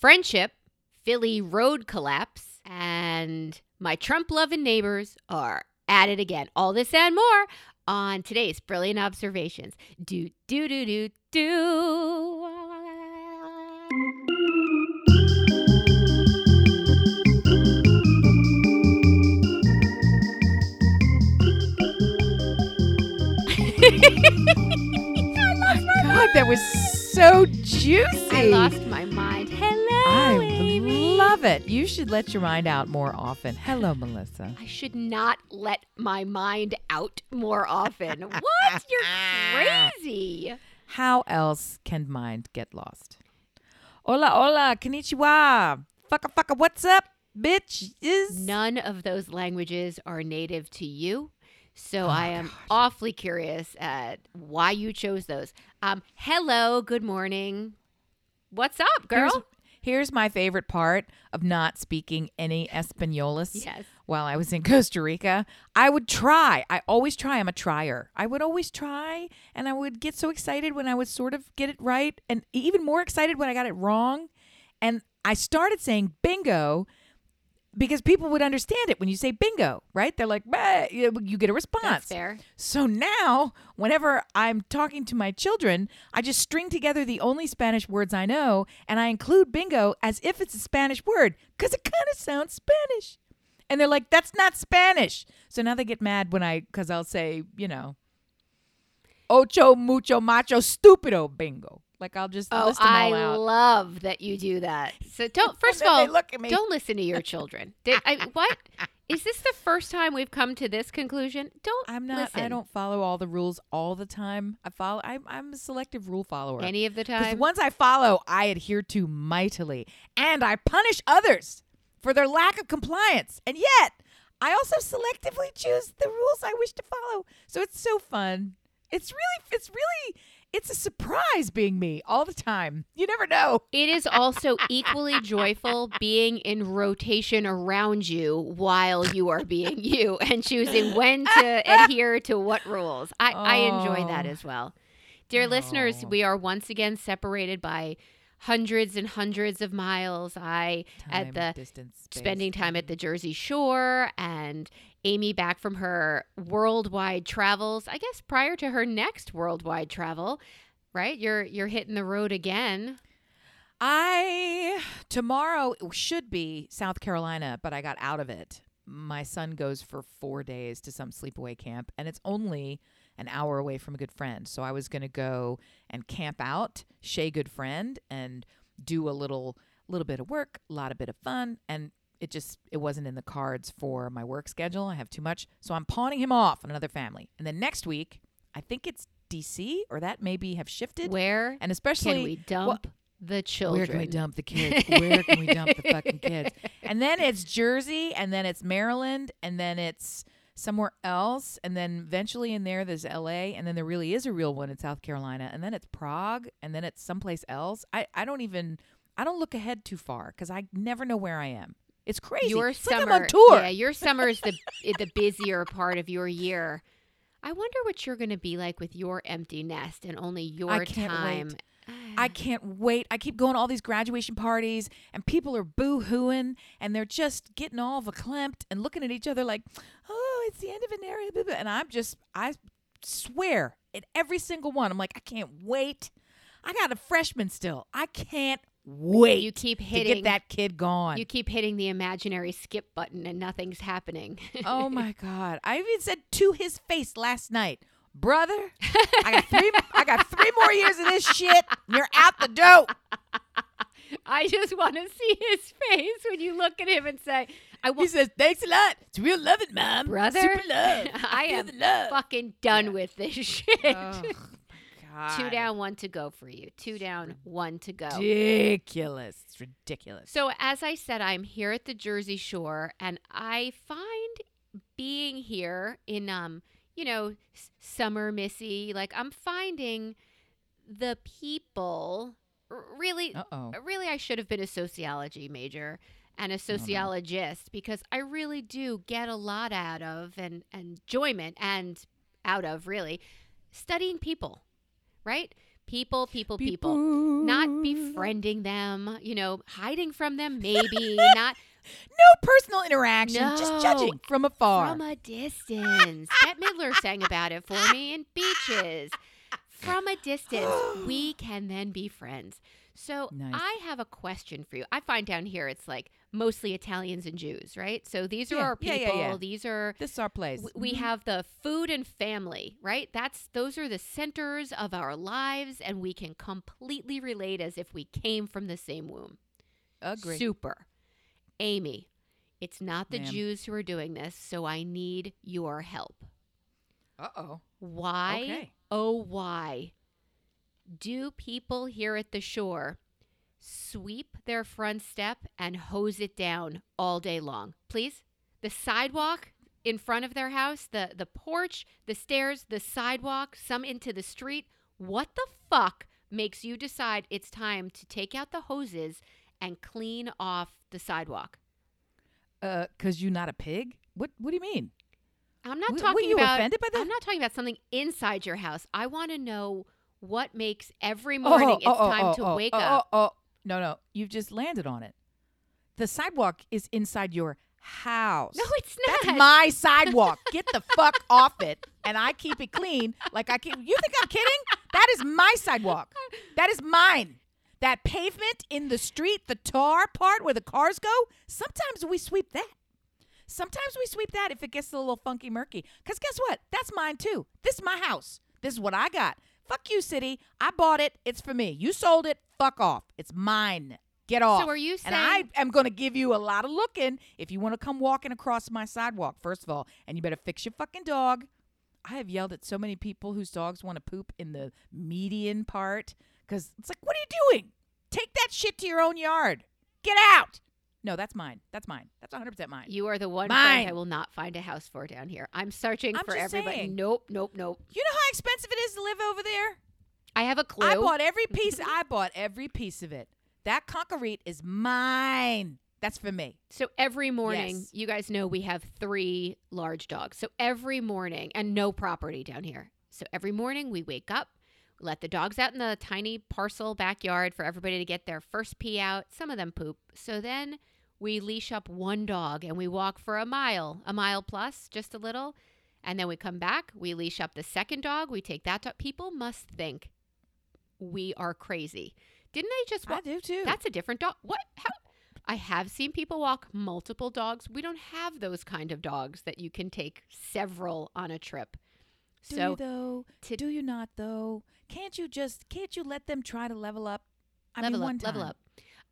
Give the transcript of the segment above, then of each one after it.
Friendship, Philly road collapse, and my Trump-loving neighbors are at it again. All this and more on today's Brilliant Observations. Do, do, do, do, do. That was so juicy. I lost my mind. Hello, Amy. Love it. You should let your mind out more often. Hello, Melissa. I should not let my mind out more often. What? You're crazy. How else can mind get lost? Hola, hola, konnichiwa. Fucka, fucka, what's up, bitch? None of those languages are native to you. So I am awfully curious at why you chose those. Hello, good morning. What's up, girl? Here's my favorite part of not speaking any Espanolas. Yes. While I was in Costa Rica, I would try. I always try. I'm a trier. I would always try, and I would get so excited when I would sort of get it right, and even more excited when I got it wrong. And I started saying bingo, because people would understand it when you say bingo, right? They're like, you get a response. That's fair. So now, whenever I'm talking to my children, I just string together the only Spanish words I know, and I include bingo as if it's a Spanish word, because it kind of sounds Spanish. And they're like, that's not Spanish. So now they get mad because I'll say, ocho, mucho, macho, stupido, bingo. Like, I'll just list them all out. I love that you do that. So first of all, don't listen to your children. What? Is this the first time we've come to this conclusion? I don't follow all the rules all the time. I'm a selective rule follower. Any of the time? Because the ones I follow, I adhere to mightily. And I punish others for their lack of compliance. And yet, I also selectively choose the rules I wish to follow. So it's so fun. It's a surprise being me all the time. You never know. It is also equally joyful being in rotation around you while you are being you and choosing when to adhere to what rules. I enjoy that as well. Dear listeners, we are once again separated by hundreds and hundreds of miles. Spending time at the Jersey Shore, and Amy back from her worldwide travels, I guess prior to her next worldwide travel, right? You're hitting the road again. Tomorrow should be South Carolina, but I got out of it. My son goes for 4 days to some sleepaway camp, and it's only an hour away from a good friend. So I was going to go and camp out, Shea good friend, and do a little bit of work, a lot of bit of fun, and it wasn't in the cards for my work schedule. I have too much. So I'm pawning him off on another family. And then next week, I think it's D.C. or that maybe have shifted. Where and especially can we dump the children? Where can we dump the kids? Where can we dump the fucking kids? And then it's Jersey, and then it's Maryland, and then it's somewhere else. And then eventually in there's L.A., and then there really is a real one in South Carolina. And then it's Prague, and then it's someplace else. I don't look ahead too far because I never know where I am. It's crazy. It's like I'm on tour. Yeah, your summer is the busier part of your year. I wonder what you're going to be like with your empty nest and only your time. Wait. I can't wait. I keep going to all these graduation parties, and people are boo-hooing, and they're just getting all verklempt and looking at each other like, oh, it's the end of an era. Blah, blah. And I swear at every single one, I'm like, I can't wait. I got a freshman still. I can't wait. You keep hitting to get that kid gone. You keep hitting the imaginary skip button and nothing's happening. Oh my God. I even said to his face last night, brother, I got three more years of this shit. You're out the door. I just want to see his face when you look at him and say, he says, thanks a lot. It's real loving, Mom. Brother, super love. I am love. Fucking done with this shit. Oh. God. 2 down, 1 to go for you. 2 down, 1 to go. Ridiculous. It's ridiculous. So as I said, I'm here at the Jersey Shore, and I find being here in, summer missy, like I'm finding the people really, really I should have been a sociology major and a sociologist because I really do get a lot out of and enjoyment and out of really studying people. Right? People. Not befriending them, you know, hiding from them, maybe. No personal interaction, just judging from afar. From a distance. Bette Midler sang about it for me in Beaches. From a distance, we can then be friends. So nice. I have a question for you. I find down here it's like mostly Italians and Jews, right? So these are our people. This is our place. We have the food and family, right? Those are the centers of our lives, and we can completely relate as if we came from the same womb. Agree. Super. Amy, it's not the Jews who are doing this, so I need your help. Uh-oh. Why, why do people here at the shore sweep their front step and hose it down all day long? Please? The sidewalk in front of their house, the porch, the stairs, the sidewalk, some into the street. What the fuck makes you decide it's time to take out the hoses and clean off the sidewalk? 'Cause you're not a pig? What do you mean? Were you offended by that? I'm not talking about something inside your house. I want to know what makes every morning it's time to wake up. No. You've just landed on it. The sidewalk is inside your house. No, it's not. That's my sidewalk. Get the fuck off it. And I keep it clean. You think I'm kidding? That is my sidewalk. That is mine. That pavement in the street, the tar part where the cars go, sometimes we sweep that. Sometimes we sweep that if it gets a little funky murky. Because guess what? That's mine too. This is my house. This is what I got. Fuck you, city. I bought it. It's for me. You sold it. Fuck off. It's mine. Get off. So are you saying? And I am going to give you a lot of looking if you want to come walking across my sidewalk, first of all. And you better fix your fucking dog. I have yelled at so many people whose dogs want to poop in the median part. Because it's like, what are you doing? Take that shit to your own yard. Get out. No, that's mine. That's mine. That's 100% mine. You are the one friend I will not find a house for down here. I'm searching for everybody. Saying. Nope. You know how expensive it is to live over there? I have a clue. I bought every piece of it. That concrete is mine. That's for me. So every morning, you guys know we have 3 large dogs. So every morning, and no property down here. So every morning we wake up. Let the dogs out in the tiny parcel backyard for everybody to get their first pee out. Some of them poop. So then we leash up one dog and we walk for a mile plus, just a little. And then we come back. We leash up the second dog. We take that dog. People must think we are crazy. Didn't I just walk? I do too. That's a different dog. What? How? I have seen people walk multiple dogs. We don't have those kind of dogs that you can take several on a trip. Do you though? Do you not though? Can't you let them try to level up? Level up.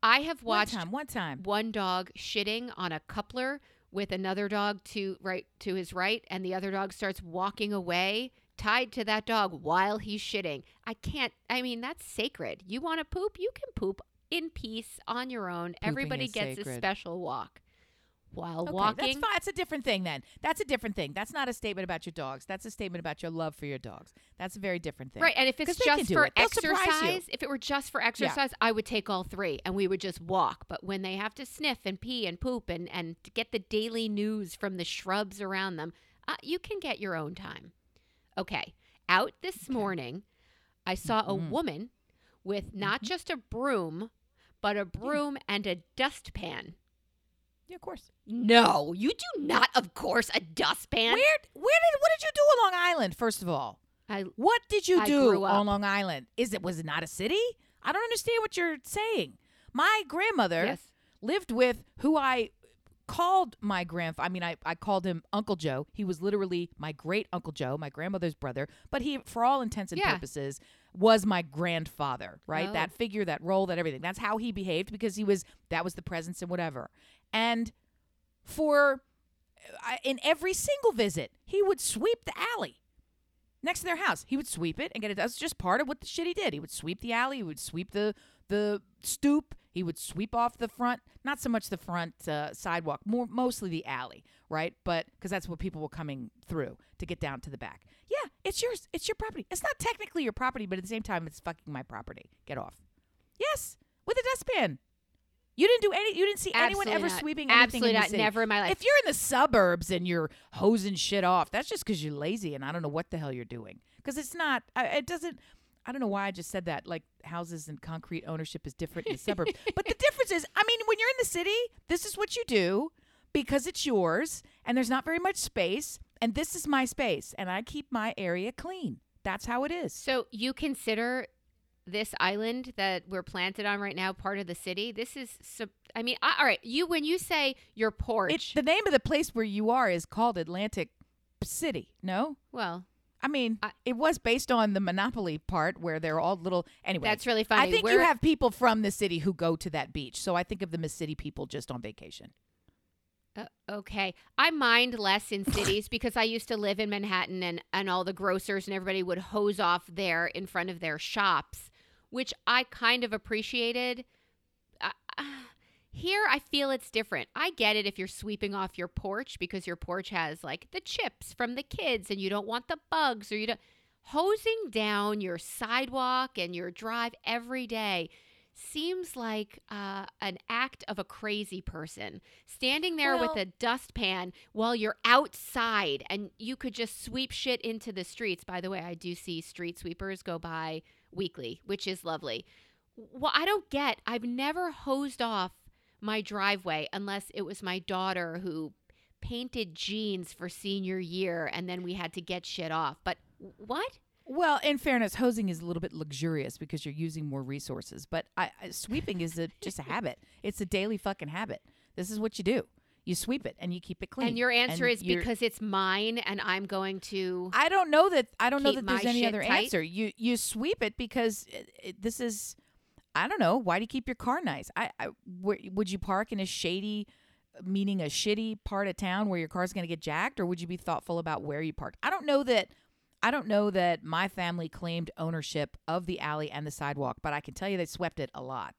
I have watched one dog shitting on a coupler with another dog to his right, and the other dog starts walking away tied to that dog while he's shitting. That's sacred. You want to poop? You can poop in peace on your own. Pooping everybody gets sacred. A special walk. While walking. That's fine. That's a different thing then. That's not a statement about your dogs. That's a statement about your love for your dogs. That's a very different thing. Right. And if it's just for exercise, I would take all 3 and we would just walk. But when they have to sniff and pee and poop and get the daily news from the shrubs around them, you can get your own time. Okay. Out this morning, I saw a woman with not just a broom, but a broom and a dustpan. Yeah, of course. No, you do not, of course, a dustpan. What did you do on Long Island, first of all? What did you do on Long Island? Was it not a city? I don't understand what you're saying. My grandmother lived with who I called my grandfather. I mean, I called him Uncle Joe. He was literally my great Uncle Joe, my grandmother's brother. But he, for all intents and purposes, was my grandfather, right? Oh. That figure, that role, that everything. That's how he behaved because that was the presence and whatever. And in every single visit, he would sweep the alley next to their house. He would sweep it and get it. That's just part of what the shit he did. He would sweep the alley. He would sweep the stoop. He would sweep off the front, not so much the front sidewalk, mostly the alley, right? But because that's what people were coming through to get down to the back. Yeah, it's yours. It's your property. It's not technically your property, but at the same time, it's fucking my property. Get off. Yes, with a dustpan. You didn't do any. You didn't see anyone ever sweeping anything in the city. Never in my life. If you're in the suburbs and you're hosing shit off, that's just because you're lazy and I don't know what the hell you're doing. Because it's not. It doesn't. I don't know why I just said that, like houses and concrete ownership is different in the suburbs. But the difference is, I mean, when you're in the city, this is what you do because it's yours and there's not very much space. And this is my space and I keep my area clean. That's how it is. So you consider this island that we're planted on right now part of the city? This is, I mean, all right, you when you say your porch. The name of the place where you are is called Atlantic City, no? Well. I mean, it was based on the Monopoly part where they're all little. Anyway, that's really funny. I think you have people from the city who go to that beach. So I think of them as city people just on vacation. Okay. I mind less in cities because I used to live in Manhattan and all the grocers and everybody would hose off there in front of their shops, which I kind of appreciated. Here, I feel it's different. I get it if you're sweeping off your porch because your porch has like the chips from the kids and you don't want the bugs or you don't. Hosing down your sidewalk and your drive every day seems like an act of a crazy person. Standing there with a dustpan while you're outside and you could just sweep shit into the streets. By the way, I do see street sweepers go by weekly, which is lovely. Well, I don't get. I've never hosed off my driveway unless it was my daughter who painted jeans for senior year and then we had to get shit off. But what? Well, in fairness, hosing is a little bit luxurious because you're using more resources. But sweeping is just a habit. It's a daily fucking habit. This is what you do. You sweep it and you keep it clean. And your answer is because it's mine and I'm going to I don't know that there's any other answer. You sweep it because this is I don't know. Why do you keep your car nice? Would you park in a shady, meaning a shitty part of town where your car's going to get jacked, or would you be thoughtful about where you parked? I don't know that my family claimed ownership of the alley and the sidewalk, but I can tell you they swept it a lot,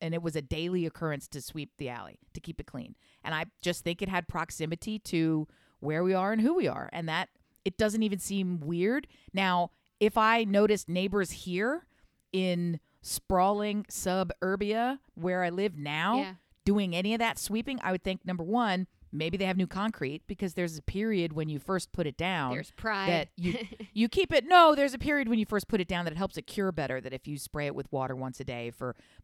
and it was a daily occurrence to sweep the alley to keep it clean. And I just think it had proximity to where we are and who we are, and that it doesn't even seem weird now. If I noticed neighbors here in sprawling suburbia where I live now doing any of that sweeping, I would think, number one, maybe they have new concrete because there's a period when you first put it down. There's pride. That you keep it. No, there's a period when you first put it down that it helps it cure better, that if you spray it with water once a day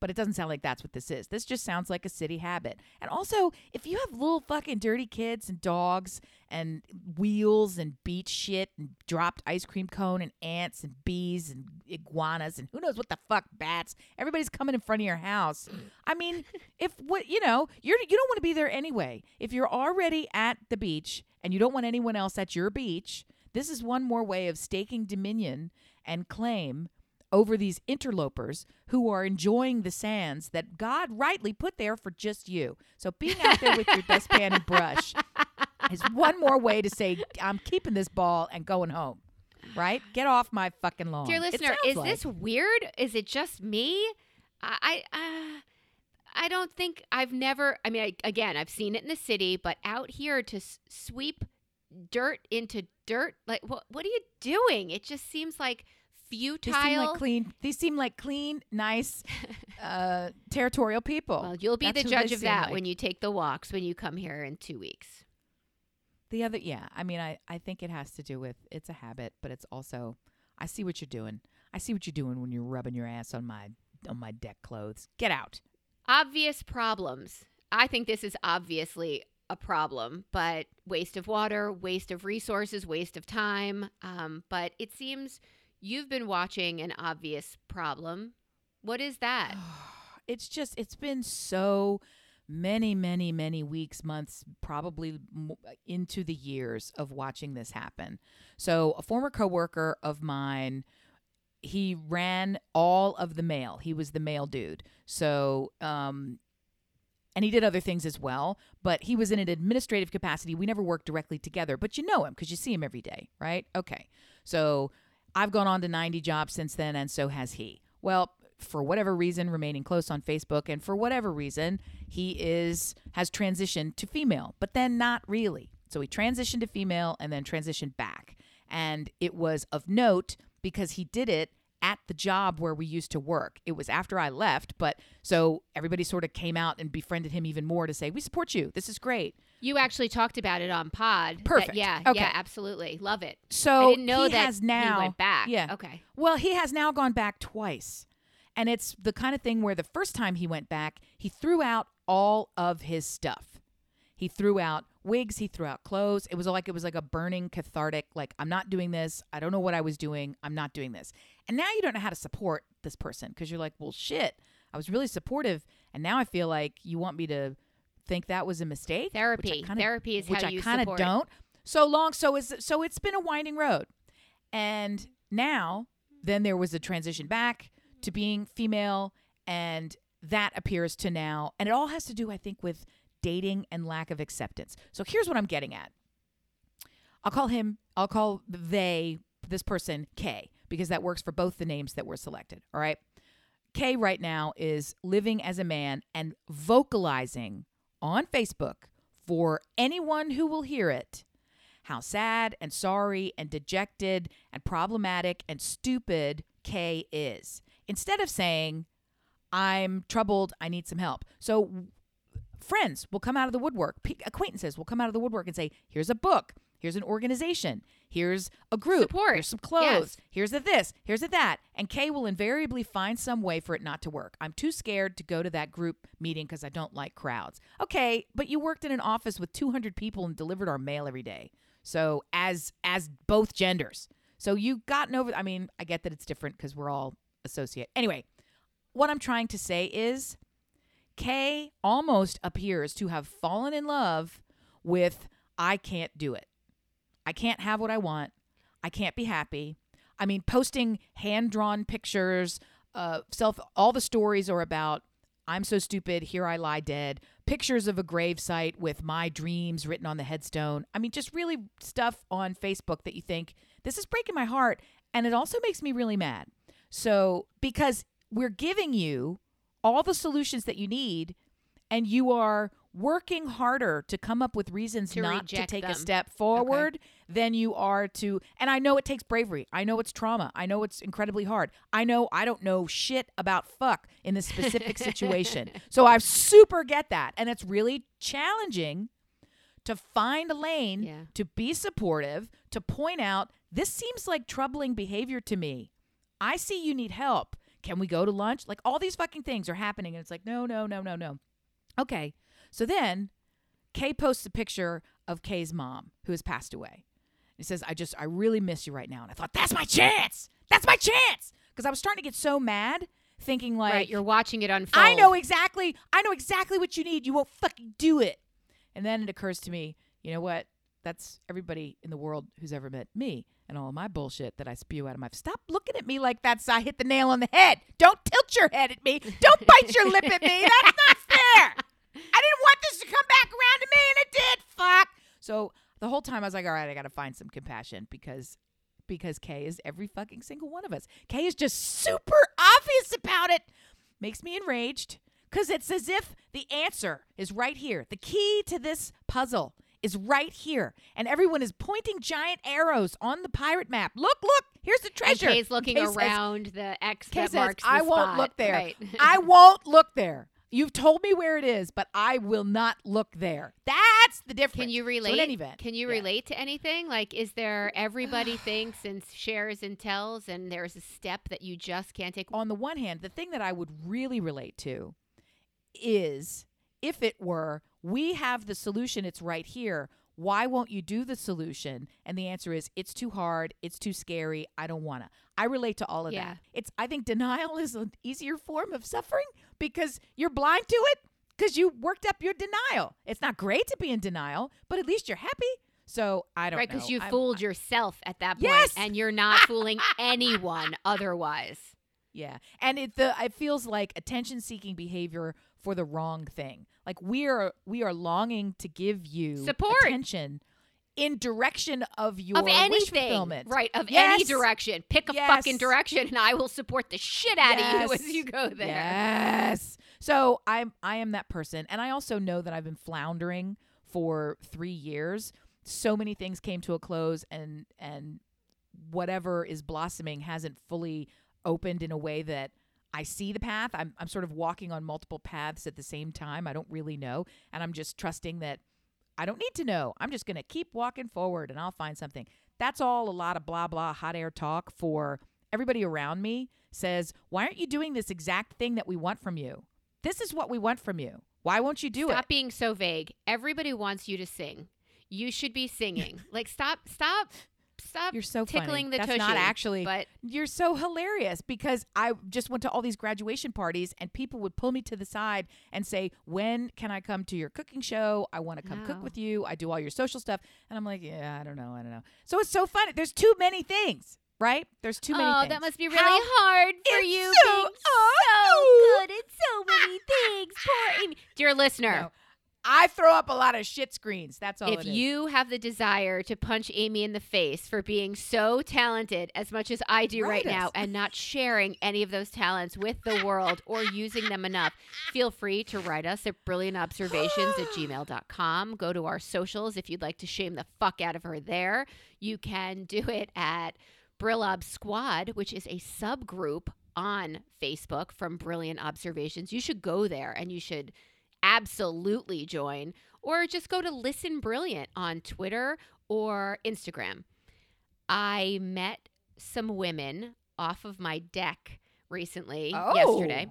but it doesn't sound like that's what this is. This just sounds like a city habit. And also, if you have little fucking dirty kids and dogs and wheels and beach shit and dropped ice cream cone and ants and bees and iguanas and who knows what the fuck, bats, everybody's coming in front of your house. I mean, you don't want to be there anyway. If you're already at the beach and you don't want anyone else at your beach, this is one more way of staking dominion and claim over these interlopers who are enjoying the sands that God rightly put there for just you. So being out there with your dustpan and brush is one more way to say, I'm keeping this ball and going home, right? Get off my fucking lawn. Dear listener, is this weird? Is it just me? I don't think I've seen it in the city, but out here to sweep dirt into dirt, like what are you doing? It just seems like futile. These seem like clean, nice, territorial people. Well, you'll be the judge of that when you take the walks when you come here in 2 weeks. I think it has to do with it's a habit, but it's also I see what you're doing. I see what you're doing when you're rubbing your ass on my deck clothes. Get out. Obvious problems. I think this is obviously a problem, but waste of water, waste of resources, waste of time. But it seems you've been watching an obvious problem. What is that? It's just, it's been so many, many, many weeks, months, probably into the years of watching this happen. So a former coworker of mine, he ran all of the mail. He was the mail dude. So, and he did other things as well, but he was in an administrative capacity. We never worked directly together, but you know him because you see him every day, right? Okay. So I've gone on to 90 jobs since then, and so has he. Well, for whatever reason, remaining close on Facebook, and for whatever reason, he has transitioned to female, but then not really. So he transitioned to female and then transitioned back. And it was of note because he did it at the job where we used to work. It was after I left, but so everybody sort of came out and befriended him even more to say, we support you. This is great. You actually talked about it on Pod. Perfect. Yeah, absolutely. Love it. So I didn't know he went back. Yeah. Okay. Well, he has now gone back twice. And it's the kind of thing where the first time he went back, he threw out all of his stuff. He threw out wigs. He threw out clothes. It was like a burning, cathartic, like, I'm not doing this. I don't know what I was doing. I'm not doing this. And now you don't know how to support this person because you're like, well, shit, I was really supportive. And now I feel like you want me to think that was a mistake. Therapy is how you support. Which I kind of don't. So it's been a winding road. And now then there was a transition back to being female, and that appears to now. And it all has to do, I think, with dating and lack of acceptance. So here's what I'm getting at. This person K, because that works for both the names that were selected. All right. K right now is living as a man and vocalizing on Facebook for anyone who will hear it how sad and sorry and dejected and problematic and stupid K is. Instead of saying, I'm troubled, I need some help. So friends will come out of the woodwork. Acquaintances will come out of the woodwork and say, here's a book. Here's an organization. Here's a group. Support. Here's some clothes. Yes. Here's a this. Here's a that. And Kay will invariably find some way for it not to work. I'm too scared to go to that group meeting because I don't like crowds. Okay, but you worked in an office with 200 people and delivered our mail every day. So as both genders. So you gotten over, I mean, I get that it's different because we're all associate. Anyway, what I'm trying to say is Kay almost appears to have fallen in love with I can't do it. I can't have what I want. I can't be happy. I mean, posting hand-drawn pictures, all the stories are about I'm so stupid, here I lie dead, pictures of a gravesite with my dreams written on the headstone. I mean, just really stuff on Facebook that you think, this is breaking my heart, and it also makes me really mad. So, because we're giving you all the solutions that you need, and you are working harder to come up with reasons not to take a step forward than you are to, and I know it takes bravery. I know it's trauma. I know it's incredibly hard. I know I don't know shit about fuck in this specific situation. So I super get that. And it's really challenging to find a lane, to be supportive, to point out, this seems like troubling behavior to me. I see you need help. Can we go to lunch? Like all these fucking things are happening. And it's like, no. Okay. So then Kay posts a picture of Kay's mom who has passed away. He says, I really miss you right now. And I thought, that's my chance. That's my chance. Because I was starting to get so mad thinking like. Right, you're watching it unfold. I know exactly what you need. You won't fucking do it. And then it occurs to me, you know what? That's everybody in the world who's ever met me and all of my bullshit that I spew out of my... Stop looking at me like that's I hit the nail on the head. Don't tilt your head at me. Don't bite your lip at me. That's not fair. I didn't want this to come back around to me, and it did. Fuck. So the whole time I was like, all right, I got to find some compassion because Kay is every fucking single one of us. Kay is just super obvious about it. Makes me enraged because it's as if the answer is right here. The key to this puzzle is right here. And everyone is pointing giant arrows on the pirate map. Look, here's the treasure. And Kay's looking around the X that marks the spot. I won't look there. Right. I won't look there. You've told me where it is, but I will not look there. That's the difference. Can you relate? So in any event, can you relate to anything? Like, is there everybody thinks and shares and tells, and there's a step that you just can't take? On the one hand, the thing that I would really relate to is if it were, we have the solution, it's right here. Why won't you do the solution? And the answer is, it's too hard, it's too scary, I don't want to. I relate to all of that. I think denial is an easier form of suffering because you're blind to it because you worked up your denial. It's not great to be in denial, but at least you're happy. So I don't know. Right, because you fooled yourself at that point, and you're not fooling anyone otherwise. Yeah, and it feels like attention-seeking behavior for the wrong thing. Like we are longing to give you support, attention in direction of your wish fulfillment. Right, of any direction. Pick a fucking direction and I will support the shit out of you as you go there. Yes. So I am that person, and I also know that I've been floundering for 3 years. So many things came to a close and whatever is blossoming hasn't fully opened in a way that I see the path. I'm sort of walking on multiple paths at the same time. I don't really know. And I'm just trusting that I don't need to know. I'm just going to keep walking forward and I'll find something. That's all a lot of blah, blah, hot air talk for everybody around me says, why aren't you doing this exact thing that we want from you? This is what we want from you. Why won't you do it? Stop being so vague. Everybody wants you to sing. You should be singing. Like, stop. You're so tickling funny. The That's tushy, not actually. But you're so hilarious because I just went to all these graduation parties and people would pull me to the side and say, "When can I come to your cooking show? I want to come cook with you. I do all your social stuff." And I'm like, "Yeah, I don't know." So it's so funny. There's too many things, right? There's too many things. Oh, that must be really hard for you. So good. It's so many things. Poor Amy. Dear listener. No. I throw up a lot of shit screens. That's all it is. If you have the desire to punch Amy in the face for being so talented as much as I do right now and not sharing any of those talents with the world or using them enough, feel free to write us at brilliantobservations@gmail.com. Go to our socials if you'd like to shame the fuck out of her there. You can do it at Brillob Squad, which is a subgroup on Facebook from Brilliant Observations. You should go there and you should absolutely join, or just go to Listen Brilliant on Twitter or Instagram. I met some women off of my deck recently, yesterday,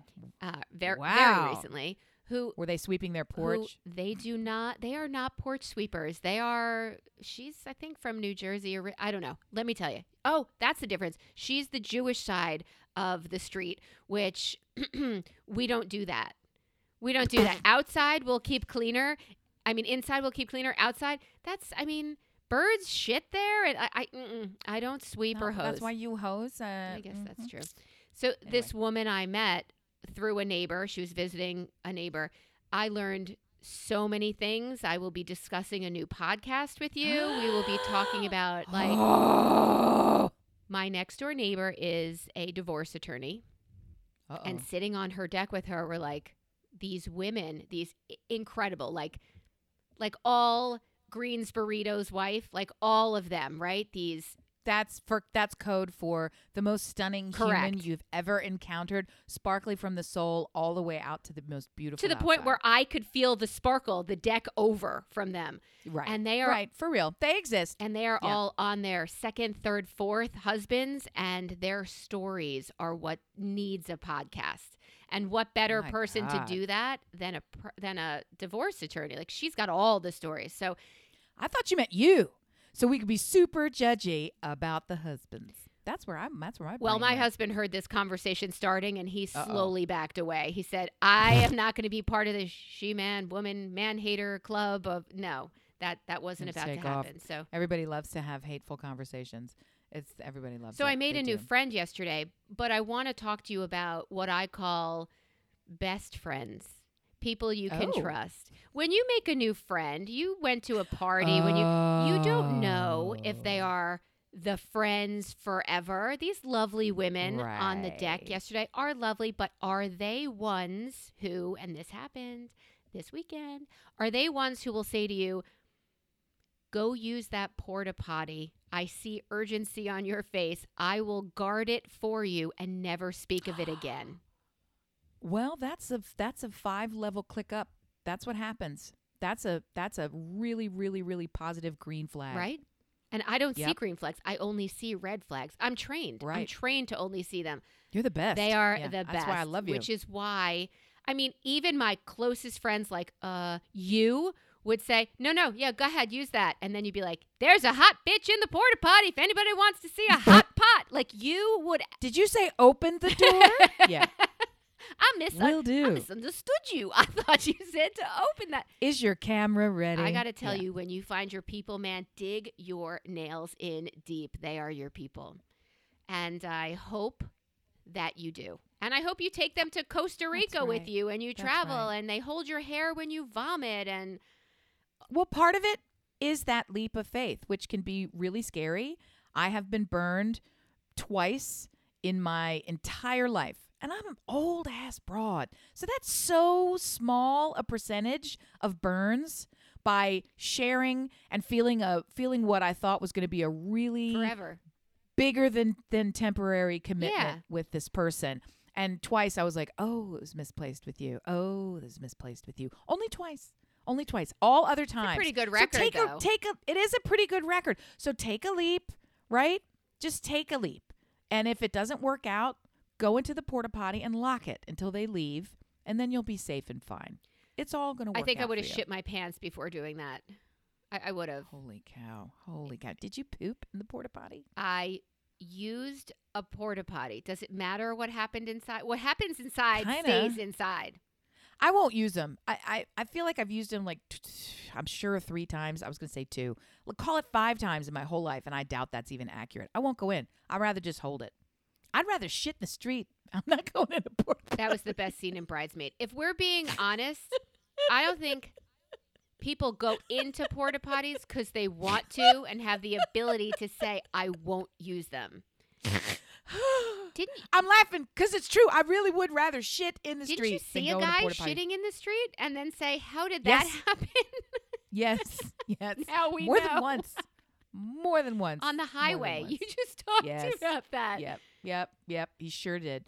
very recently. Who were they sweeping their porch? They do not. They are not porch sweepers. They are. She's, I think, from New Jersey, or I don't know. Let me tell you. Oh, that's the difference. She's the Jewish side of the street, which we don't do that. We don't do that. Outside, we'll keep cleaner. I mean, inside, we'll keep cleaner. Outside, that's, I mean, birds shit there. And I don't sweep or hose. That's why you hose. I guess that's true. So anyway. This woman I met through a neighbor, she was visiting a neighbor. I learned so many things. I will be discussing a new podcast with you. We will be talking about, like, my next door neighbor is a divorce attorney. Uh-oh. And sitting on her deck with her, we're like, these women, these incredible, like all Greens Burritos wife, like all of them, right? These that's code for the most stunning human you've ever encountered, sparkly from the soul all the way out to the most beautiful. To the point where I could feel the sparkle, the deck over from them. Right. And they are for real. They exist. And they are all on their second, third, fourth husbands, and their stories are what needs a podcast. And what better person to do that than a divorce attorney? Like, she's got all the stories. So I thought you meant you. So we could be super judgy about the husbands. That's where I. Well, my husband heard this conversation starting, and he slowly backed away. He said, "I am not going to be part of the she-man, woman, man-hater club of no. That wasn't about to happen." So everybody loves to have hateful conversations. It's everybody loves it. So I made a new friend yesterday, but I want to talk to you about what I call best friends, people you can trust. When you make a new friend, you went to a party when you don't know if they are the friends forever. These lovely women on the deck yesterday are lovely, but are they ones who, and this happened this weekend, are they ones who will say to you, "Go use that porta potty. I see urgency on your face. I will guard it for you and never speak of it again"? Well, that's a 5-level click up. That's what happens. That's a really, really, really positive green flag. Right? And I don't see green flags. I only see red flags. I'm trained. Right. I'm trained to only see them. You're the best. They are the best. That's why I love you. Which is why, I mean, even my closest friends like you would say, no, yeah, go ahead, use that. And then you'd be like, "There's a hot bitch in the porta potty if anybody wants to see a hot pot." Like, you would. Did you say open the door? Yeah. I misunderstood you. I thought you said to open that. Is your camera ready? I got to tell you, when you find your people, man, dig your nails in deep. They are your people. And I hope that you do. And I hope you take them to Costa Rica with you and you travel and they hold your hair when you vomit and... Well, part of it is that leap of faith, which can be really scary. I have been burned twice in my entire life, and I'm an old-ass broad. So that's so small a percentage of burns by sharing and feeling what I thought was going to be a really bigger than temporary commitment with this person. And twice I was like, oh, it was misplaced with you. Oh, this is misplaced with you. Only twice. Only twice. All other times. It's a pretty good record, so take a, it is a pretty good record. So take a leap, right? Just take a leap. And if it doesn't work out, go into the porta potty and lock it until they leave, and then you'll be safe and fine. It's all going to work out. I think I would have shit my pants before doing that. I would have. Holy cow. Holy cow. Did you poop in the porta potty? I used a porta potty. Does it matter what happened inside? What happens inside stays inside. I won't use them. I feel like I've used them like, I'm sure 3 times. I was going to say 2. Look, call it 5 times in my whole life, and I doubt that's even accurate. I won't go in. I'd rather just hold it. I'd rather shit in the street. I'm not going in a porta potty. That was the best scene in Bridesmaid. If we're being honest, I don't think people go into porta potties because they want to and have the ability to say, I won't use them. I'm laughing because it's true. I really would rather shit in the street. Did you see a guy shitting in the street and then say, how did that happen? Yes. Now we know. More than once. On the highway. You just talked about that. Yep. He sure did.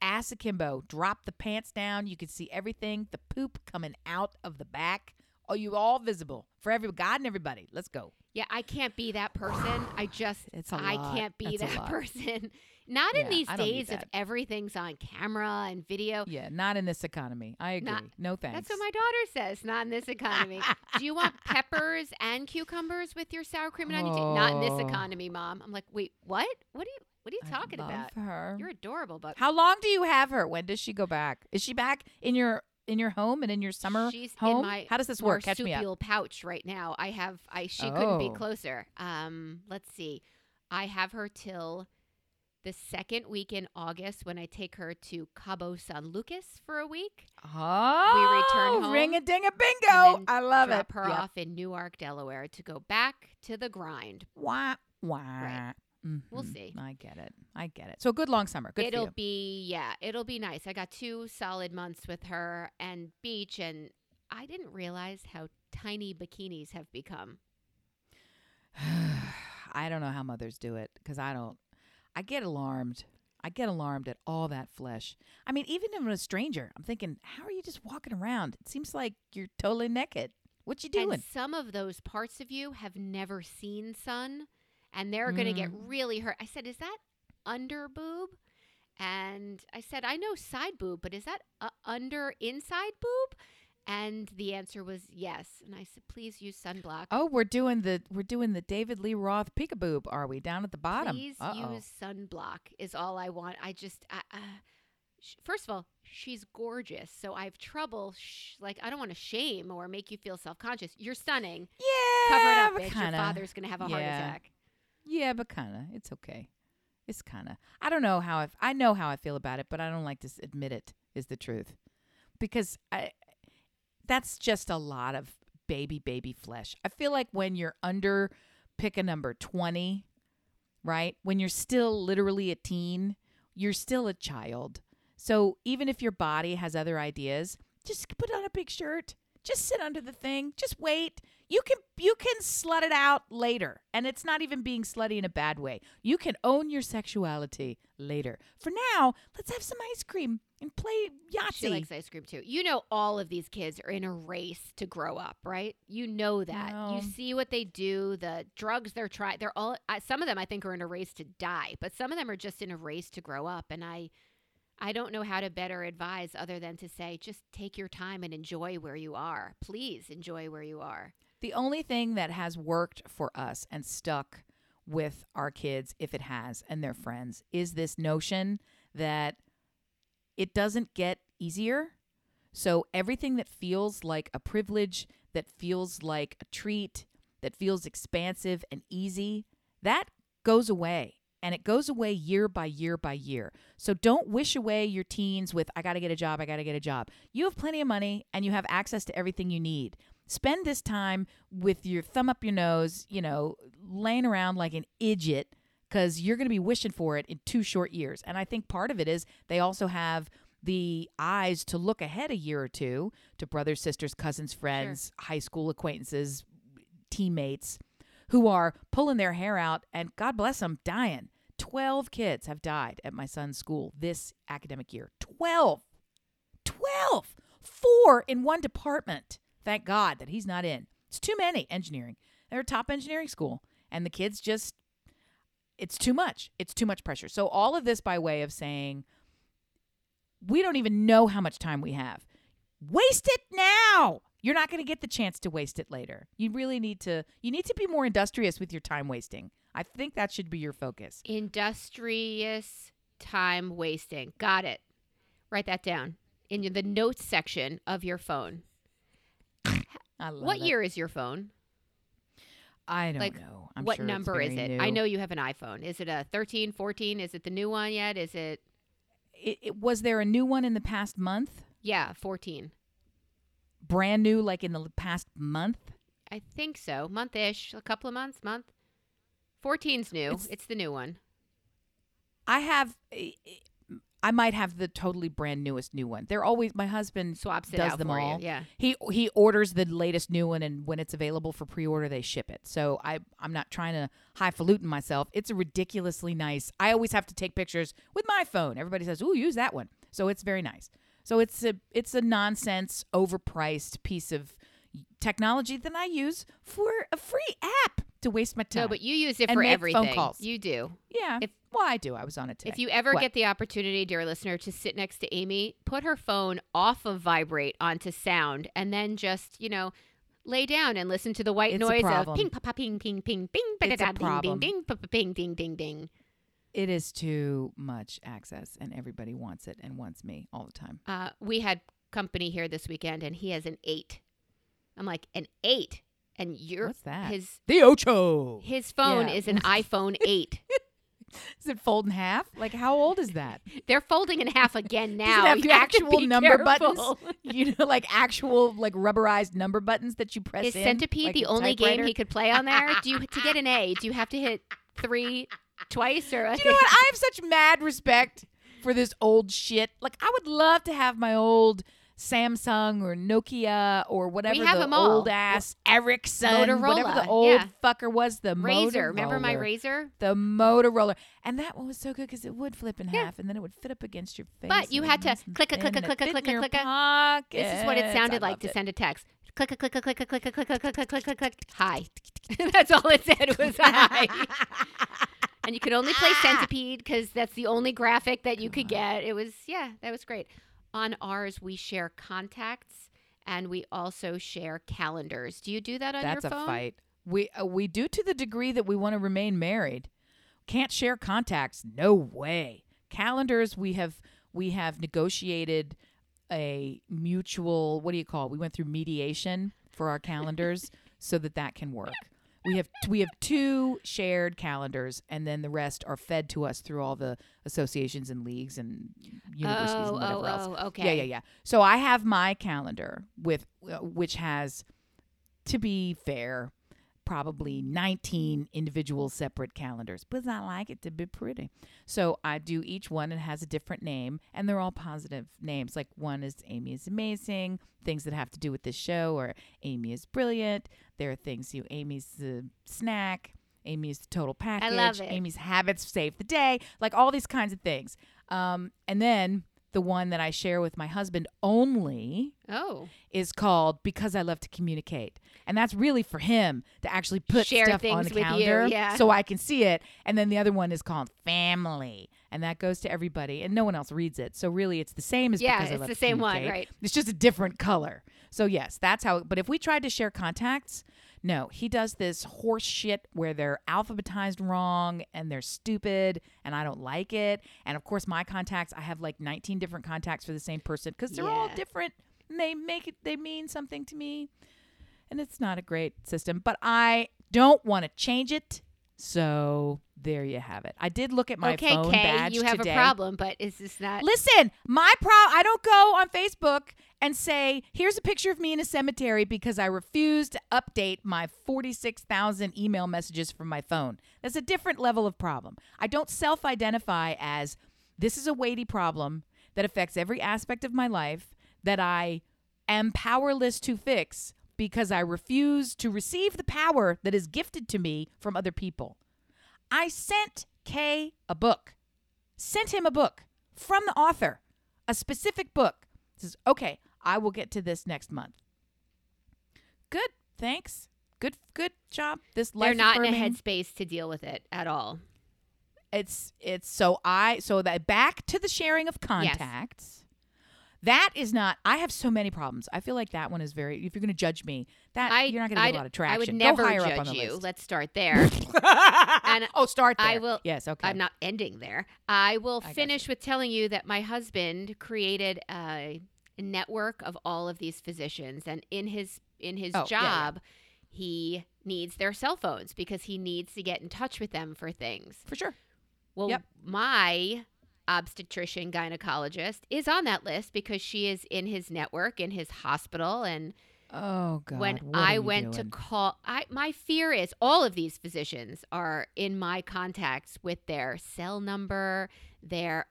Ass akimbo. Drop the pants down. You could see everything. The poop coming out of the back. Oh, you all visible for everybody. God and everybody. Let's go. Yeah, I can't be that person. I can't be that person. Not in these days if everything's on camera and video. Yeah, not in this economy. I agree. No thanks. That's what my daughter says. Not in this economy. Do you want peppers and cucumbers with your sour cream and onion? Not in this economy, Mom. I'm like, wait, what? What are you talking about? I love her. You're adorable, but how long do you have her? When does she go back? Is she back in your home and in your summer home? In my, how does this work? Catch me up. Pouch right now. She couldn't be closer. Let's see. I have her till the second week in August when I take her to Cabo San Lucas for a week. Oh, we return home. Ring a ding a bingo! I love it. Drop her off in Newark, Delaware, to go back to the grind. Wah. Right. Mm-hmm. We'll see. I get it. So good long summer. Good. It'll be nice. I got 2 solid months with her and beach, and I didn't realize how tiny bikinis have become. I don't know how mothers do it because I get alarmed. I get alarmed at all that flesh. I mean, even if I'm a stranger, I'm thinking, how are you just walking around? It seems like you're totally naked. What you doing? And some of those parts of you have never seen sun. And they're going to get really hurt. I said, is that under boob? And I said, I know side boob, but is that under inside boob? And the answer was yes. And I said, please use sunblock. Oh, we're doing the David Lee Roth peekaboob, are we? Down at the bottom. Please use sunblock is all I want. First of all, she's gorgeous. So I have trouble. I don't want to shame or make you feel self-conscious. You're stunning. Yeah. Cover it up, bitch. Kinda. Your father's going to have a heart attack. Yeah, but kind of. It's okay. It's kind of. I don't know how I know how I feel about it, but I don't like to admit it is the truth. Because that's just a lot of baby flesh. I feel like when you're under, pick a number, 20, right? When you're still literally a teen, you're still a child. So even if your body has other ideas, just put on a big shirt. Just sit under the thing. Just wait. You can slut it out later. And it's not even being slutty in a bad way. You can own your sexuality later. For now, let's have some ice cream and play Yahtzee. She likes ice cream, too. You know all of these kids are in a race to grow up, right? You know that. No. You see what they do, the drugs they're trying. They're all. Some of them, I think, are in a race to die. But some of them are just in a race to grow up. And I don't know how to better advise other than to say, just take your time and enjoy where you are. Please enjoy where you are. The only thing that has worked for us and stuck with our kids, if it has, and their friends, is this notion that it doesn't get easier. So everything that feels like a privilege, that feels like a treat, that feels expansive and easy, that goes away. And it goes away year by year by year. So don't wish away your teens with, I got to get a job. You have plenty of money and you have access to everything you need. Spend this time with your thumb up your nose, laying around like an idiot because you're going to be wishing for it in 2 short years. And I think part of it is they also have the eyes to look ahead a year or two to brothers, sisters, cousins, friends, sure, high school acquaintances, teammates who are pulling their hair out and, God bless them, dying. 12 kids have died at my son's school this academic year. 12! 4 in one department. Thank God that he's not in. It's too many, engineering. They're a top engineering school. And the kids just, it's too much. It's too much pressure. So all of this by way of saying, we don't even know how much time we have. Waste it now. You're not going to get the chance to waste it later. You really need to, you need to be more industrious with your time wasting. I think that should be your focus. Industrious time wasting. Got it. Write that down in the notes section of your phone. I love what it. Year is your phone? I don't know. I'm what sure number is it? New. I know you have an iPhone. Is it a 13, 14? Is it the new one yet? Is it... Was there a new one in the past month? Yeah, 14. Brand new, like in the past month? I think so. Month-ish. A couple of months. Month. 14's new. It's the new one. I might have the totally brand newest new one. They're always, my husband swaps it does out them for all. You. Yeah. He orders the latest new one, and when it's available for pre-order, they ship it. So I'm not trying to highfalutin myself. It's a ridiculously nice. I always have to take pictures with my phone. Everybody says, "Ooh, use that one." So it's very nice. So it's a nonsense, overpriced piece of technology that I use for a free app to waste my time. No, but you use it for everything. Phone calls. You do. Yeah. Well, I do. I was on it today. If you ever get the opportunity, dear listener, to sit next to Amy, put her phone off of vibrate onto sound, and then just, lay down and listen to the white noise of ping, pa, ping, ping, ping, ping, ba, da, da, ding, ding, ding, ping, ding, ding, ding. It is too much access, and everybody wants it and wants me all the time. We had company here this weekend, and he has an 8. I'm like, an 8? And you're what's that? The Ocho. His phone is an iPhone 8. Does it fold in half? Like, how old is that? They're folding in half again now. Does it have actual number buttons? Actual rubberized number buttons that you press in? Is Centipede the only game he could play on there? To get an A, do you have to hit 3 twice? Or you know what? I have such mad respect for this old shit. Like, I would love to have my old Samsung or Nokia or whatever the old ass Ericsson, Motorola, whatever the old fucker was, the Razor. Motorola. Remember my Razor? The Motorola. And that one was so good because it would flip in half and then it would fit up against your face. But you had to click. This is what it sounded like to send a text. Click. Hi. That's all it said was hi. And you could only play Centipede because that's the only graphic that you could get. It was, that was great. On ours, we share contacts, and we also share calendars. Do you do that on your phone? That's a fight. We do to the degree that we want to remain married. Can't share contacts. No way. Calendars, we have negotiated a mutual, what do you call it? We went through mediation for our calendars so that can work. We have 2 shared calendars, and then the rest are fed to us through all the associations and leagues and universities and whatever else. Oh, okay. Yeah. So I have my calendar which has, to be fair, probably 19 individual separate calendars, but I like it to be pretty. So I do each one, and it has a different name, and they're all positive names. Like, one is Amy is Amazing, things that have to do with this show, or Amy is Brilliant. There are things, Amy's the snack, Amy's the total package, I love it. Amy's habits save the day, like all these kinds of things. And then the one that I share with my husband only is called Because I Love to Communicate. And that's really for him to actually put share stuff on the calendar so I can see it. And then the other one is called Family. And that goes to everybody. And no one else reads it. So really it's the same as Because I Love to Communicate. Yeah, it's the same one, right? It's just a different color. So yes, that's how. But if we tried to share contacts, no. He does this horse shit where they're alphabetized wrong and they're stupid and I don't like it. And of course my contacts, I have like 19 different contacts for the same person because they're all different and they mean something to me. And it's not a great system, but I don't want to change it. So there you have it. I did look at my phone badge today. You have a problem, but is this not... Listen, my problem... I don't go on Facebook and say, here's a picture of me in a cemetery because I refuse to update my 46,000 email messages from my phone. That's a different level of problem. I don't self-identify as, this is a weighty problem that affects every aspect of my life that I am powerless to fix because I refuse to receive the power that is gifted to me from other people. I sent $100K a book. Sent him a book from the author, a specific book. Says, okay, I will get to this next month. Good, thanks. Good job. This life. They're not in a headspace to deal with it at all. It's so that back to the sharing of contacts. Yes. That is not. I have so many problems. I feel like that one is very. If you're going to judge me, you're not going to get a lot of traction. I would never judge you. Let's start there. Start there. I will. Yes. Okay. I'm not ending there. I will finish with telling you that my husband created a network of all of these physicians, and in his job, he needs their cell phones because he needs to get in touch with them for things. For sure. Well, my obstetrician gynecologist is on that list because she is in his network, in his hospital. And when I went to call, my fear is all of these physicians are in my contacts with their cell number,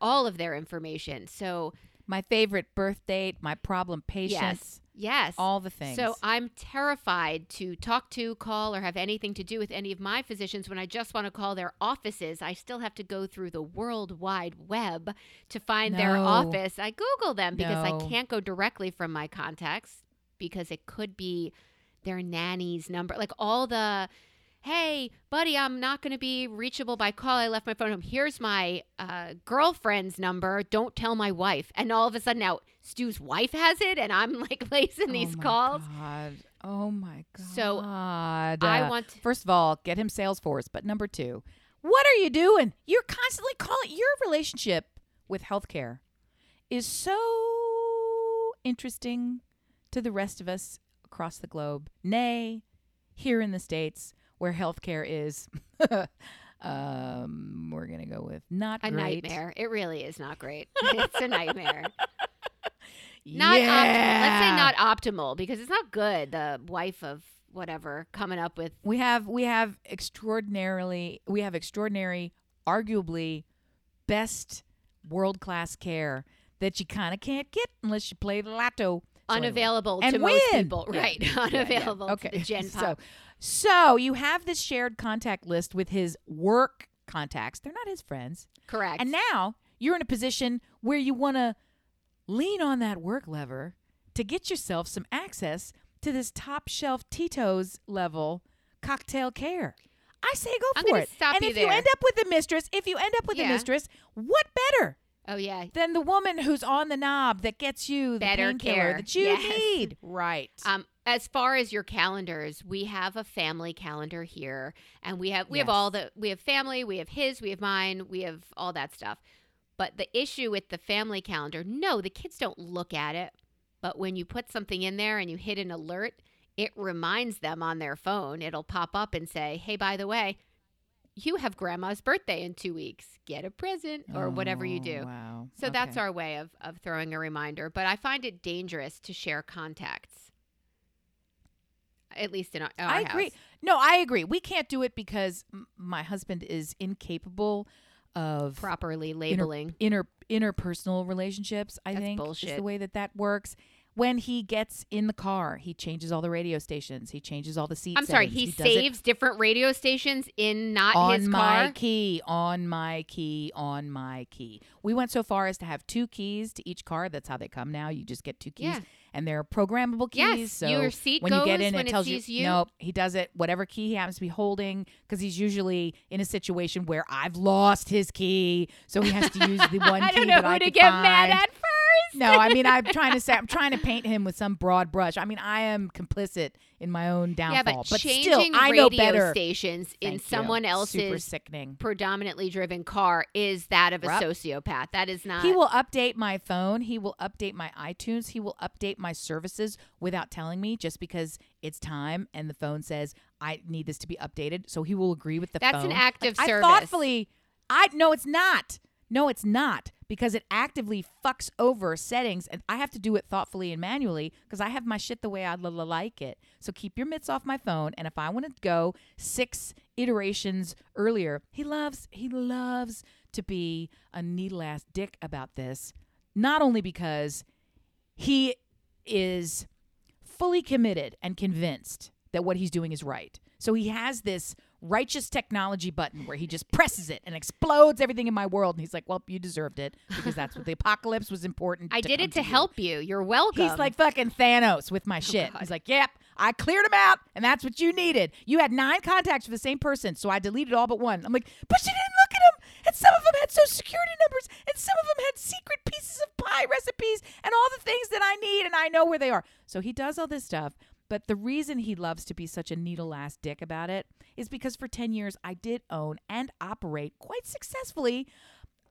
all of their information. So my favorite birth date, my problem patients, yes, all the things. So I'm terrified to talk to, call, or have anything to do with any of my physicians when I just want to call their offices. I still have to go through the World Wide Web to find their office. I Google them because I can't go directly from my contacts because it could be their nanny's number. Like all the, hey, buddy, I'm not going to be reachable by call. I left my phone home. Here's my girlfriend's number. Don't tell my wife. And all of a sudden now Stu's wife has it, and I'm like placing these calls. Oh, my God. So I want to, first of all, get him Salesforce. But number two, what are you doing? You're constantly calling. Your relationship with healthcare is so interesting to the rest of us across the globe. Nay, here in the States, where healthcare is, we're going to go with not a great nightmare. It really is not great. It's a nightmare. Let's say not optimal, because it's not good. The wife of whatever coming up with. We have extraordinary, arguably best world-class care that you kind of can't get unless you play the lotto. Unavailable to most people. Right. Unavailable to the gen pop. So you have this shared contact list with his work contacts. They're not his friends. Correct. And now you're in a position where you want to lean on that work lever to get yourself some access to this top shelf Tito's level cocktail care. I say go for it. And if you end up with a mistress, what better? Oh, yeah. Then the woman who's on the knob that gets you the painkiller that you need. Right. As far as your calendars, we have a family calendar here, and we have family, we have his, we have mine, we have all that stuff. But the issue with the family calendar, no, the kids don't look at it. But when you put something in there and you hit an alert, it reminds them on their phone. It'll pop up and say, hey, by the way, you have grandma's birthday in 2 weeks. Get a present or whatever you do. Wow. So that's our way of throwing a reminder. But I find it dangerous to share contacts, at least in our house. I agree. No, I agree. We can't do it because my husband is incapable of properly labeling interpersonal relationships. I think bullshit is the way that works. When he gets in the car, he changes all the radio stations. He changes all the seats. I'm sorry, he saves different radio stations in his car? On my key. We went so far as to have 2 keys to each car. That's how they come now. You just get 2 keys. Yeah. And they're programmable keys. Yes, so your seat when goes you get in, when it tells it sees you. Nope, he does it. Whatever key he happens to be holding, because he's usually in a situation where I've lost his key. So he has to use the one key that I can find. I don't know who to get mad at first. No, I mean, I'm trying to paint him with some broad brush. I mean, I am complicit in my own downfall. Yeah, but changing still, I know radio better. Stations Thank in someone you. Else's Super sickening. Predominantly driven car is that of a sociopath. That is not. He will update my phone. He will update my iTunes. He will update my services without telling me, just because it's time and the phone says I need this to be updated. So he will agree with the phone. That's an act of service. No, it's not. Because it actively fucks over settings, and I have to do it thoughtfully and manually because I have my shit the way I like it. So keep your mitts off my phone, and if I want to go 6 iterations earlier, he loves to be a needle-ass dick about this, not only because he is fully committed and convinced that what he's doing is right. So he has this righteous technology button where he just presses it and explodes everything in my world. And he's like, well, you deserved it because that's what the apocalypse was important. I did it to help you. You're welcome. He's like fucking Thanos with my shit. He's like, yep, I cleared him out and that's what you needed. You had 9 contacts for the same person, so I deleted all but one. I'm like, but you didn't look at him. And some of them had social security numbers and some of them had secret pieces of pie recipes and all the things that I need and I know where they are. So he does all this stuff. But the reason he loves to be such a needle-ass dick about it is because for 10 years I did own and operate quite successfully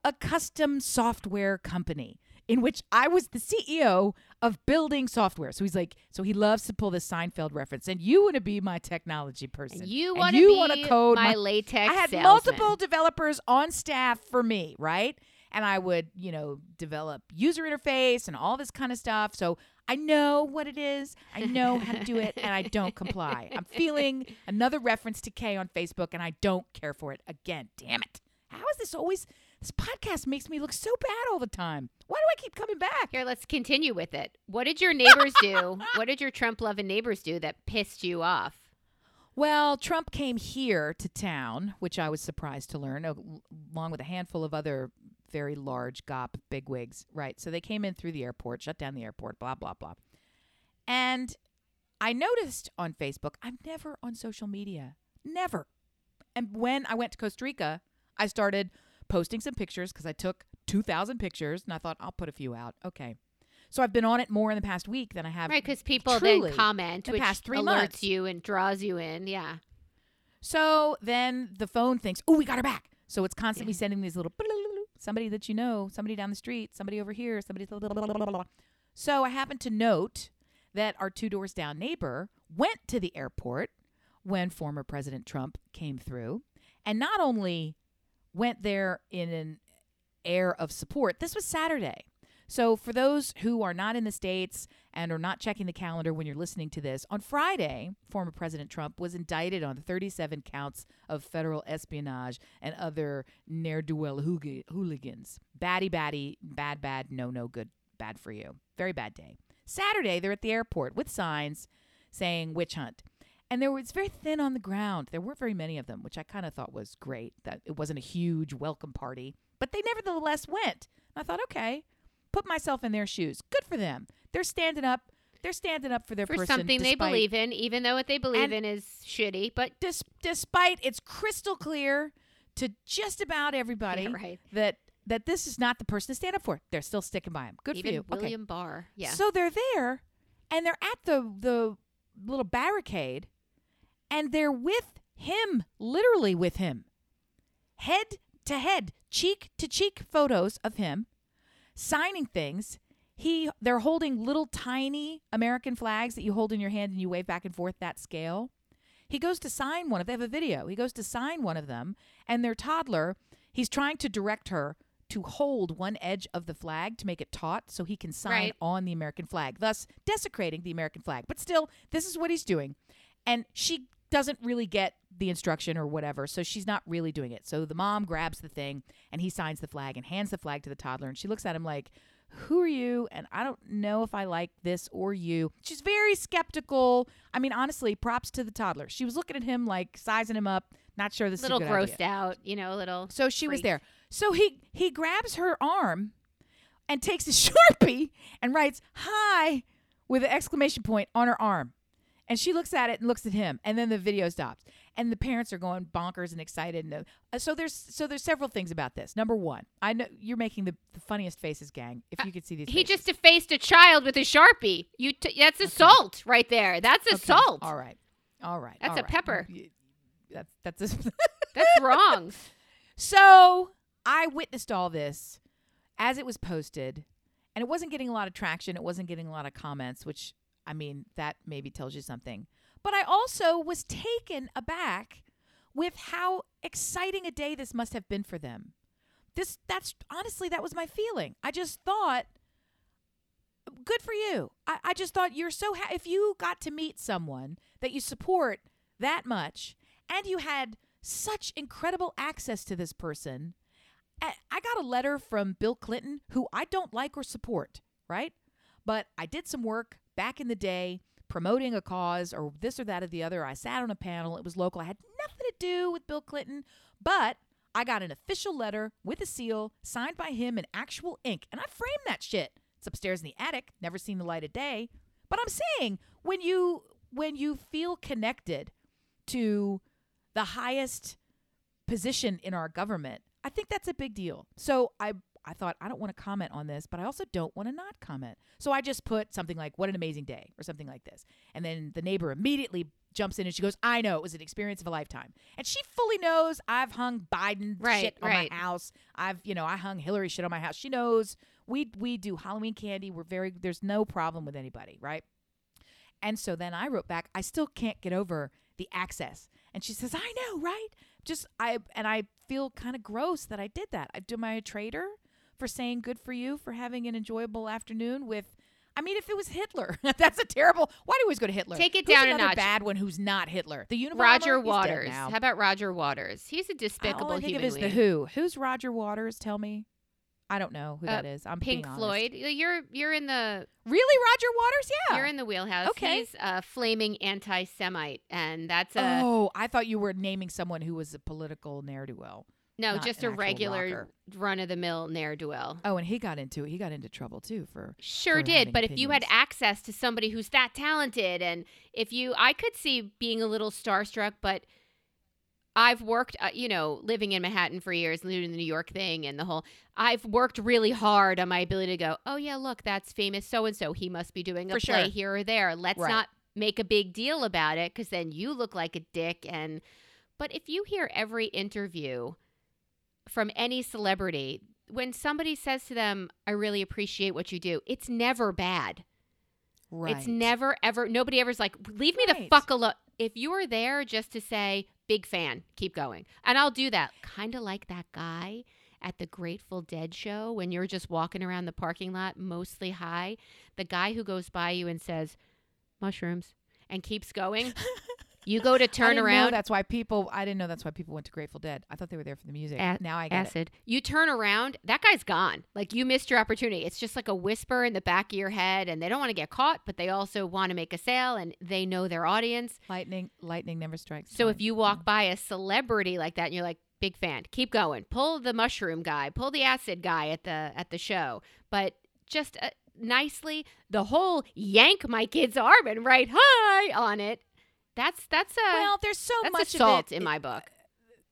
a custom software company in which I was the CEO of building software. So he's like, so he loves to pull this Seinfeld reference. And you want to be my technology person. And you want to be code my latex salesman. I had multiple developers on staff for me, right? And I would, you know, develop user interface and all this kind of stuff. So I know what it is. I know how to do it. And I don't comply. I'm feeling another reference to Kay on Facebook. And I don't care for it again. Damn it. How is this always? This podcast makes me look so bad all the time. Why do I keep coming back? Here, let's continue with it. What did your neighbors do? What did your Trump-loving neighbors do that pissed you off? Well, Trump came here to town, which I was surprised to learn, along with a handful of other very large GOP bigwigs, right? So they came in through the airport, shut down the airport, blah, blah, blah. And I noticed on Facebook, I'm never on social media. Never. And when I went to Costa Rica, I started posting some pictures because I took 2,000 pictures and I thought, I'll put a few out. Okay. So I've been on it more in the past week than I have. Right, because people then comment, which alerts you and draws you in. Yeah. So then the phone thinks, oh, we got her back. So it's constantly sending these little... somebody that you know, somebody down the street, somebody over here, somebody... blah, blah, blah, blah, blah. So I happened to note that our 2 doors down neighbor went to the airport when former President Trump came through and not only went there in an air of support. This was Saturday. So for those who are not in the States and are not checking the calendar when you're listening to this, on Friday, former President Trump was indicted on 37 counts of federal espionage and other ne'er-do-well hooligans. Batty, bad, no, good, bad for you. Very bad day. Saturday, they're at the airport with signs saying witch hunt. And there was very thin on the ground. There weren't very many of them, which I kind of thought was great, that it wasn't a huge welcome party. But they nevertheless went. And I thought, okay, put myself in their shoes. Good for them. They're standing up. They're standing up for their person. For something they believe in, even though what they believe in is shitty. But despite it's crystal clear to just about everybody that this is not the person to stand up for. They're still sticking by him. Good for you. William Barr. Yeah. So they're there, and they're at the little barricade. And they're with him, literally with him, head to head, cheek to cheek photos of him, signing things. They're holding little tiny American flags that you hold in your hand and you wave back and forth, that scale. He goes to sign one of them. They have a video. He goes to sign one of them, and their toddler, he's trying to direct her to hold one edge of the flag to make it taut so he can sign on the American flag, thus desecrating the American flag. But still, this is what he's doing. And she doesn't really get the instruction or whatever, so she's not really doing it. So the mom grabs the thing, and he signs the flag and hands the flag to the toddler, and she looks at him like, who are you? And I don't know if I like this or you. She's very skeptical. I mean, honestly, props to the toddler. She was looking at him like sizing him up, not sure this is a good idea. Little grossed out, you know, a little freak. So she was there. So he grabs her arm and takes a Sharpie and writes, hi, with an exclamation point on her arm. And she looks at it and looks at him, and then the video stops. And the parents are going bonkers and excited. And so there's several things about this. Number one, I know you're making the funniest faces, gang. If you could see these, he faces. Just defaced a child with a Sharpie. That's assault right there. That's assault. All right. That's a pepper. That's wrong. So I witnessed all this as it was posted, and it wasn't getting a lot of traction. It wasn't getting a lot of comments, which. I mean, that maybe tells you something. But I also was taken aback with how exciting a day this must have been for them. That's honestly, that was my feeling. I just thought, good for you. I just thought you're so happy. If you got to meet someone that you support that much and you had such incredible access to this person. I got a letter from Bill Clinton, who I don't like or support, right? But I did some work back in the day, promoting a cause or this or that or the other. I sat on a panel. It was local. I had nothing to do with Bill Clinton, but I got an official letter with a seal signed by him in actual ink, and I framed that shit. It's upstairs in the attic, never seen the light of day. But I'm saying, when you feel connected to the highest position in our government, I think that's a big deal. So I thought, I don't want to comment on this, but I also don't want to not comment. So I just put something like, what an amazing day, or something like this. And then the neighbor immediately jumps in and she goes, I know, it was an experience of a lifetime. And she fully knows I've hung Biden shit on my house. I hung Hillary shit on my house. She knows we do Halloween candy. There's no problem with anybody, right? And so then I wrote back, I still can't get over the access. And she says, I know, right? I feel kind of gross that I did that. Am I a traitor for saying good for you for having an enjoyable afternoon with, I mean, if it was Hitler, that's a terrible, why do we always go to Hitler? Take it down a notch. Who's another bad one who's not Hitler? The universe. Roger Waters. How about Roger Waters? He's a despicable human being. The Who. Who's Roger Waters? Tell me. I don't know who that is. I'm Pink Floyd. You're in the really Roger Waters. Yeah, you're in the wheelhouse. Okay, he's a flaming anti-Semite, and that's a. Oh, I thought you were naming someone who was a political ne'er-do-well. No, just a regular run-of-the-mill ne'er-do-well. Oh, and he got into it. He got into trouble too for sure did. But if you had access to somebody who's that talented, and I could see being a little starstruck, but. I've worked, living in Manhattan for years, doing the New York thing and I've worked really hard on my ability to go, oh, yeah, look, that's famous so-and-so. He must be doing a play here or there. Let's not make a big deal about it because then you look like a dick. But if you hear every interview from any celebrity, when somebody says to them, I really appreciate what you do, it's never bad. Right. It's never, ever, nobody ever's like, leave me the fuck alone. If you were there just to say, big fan, keep going. And I'll do that. Kind of like that guy at the Grateful Dead show when you're just walking around the parking lot, mostly high. The guy who goes by you and says, mushrooms, and keeps going. You go to turn around. I didn't know that's why people went to Grateful Dead. I thought they were there for the music. Now I get it. You turn around. That guy's gone. Like, you missed your opportunity. It's just like a whisper in the back of your head, and they don't want to get caught, but they also want to make a sale, and they know their audience. Lightning never strikes. So if you walk by a celebrity like that, and you're like, big fan, keep going. Pull the mushroom guy. Pull the acid guy at the show. But just nicely, the whole yank my kid's arm and write hi on it. There's so much assault of it in my book.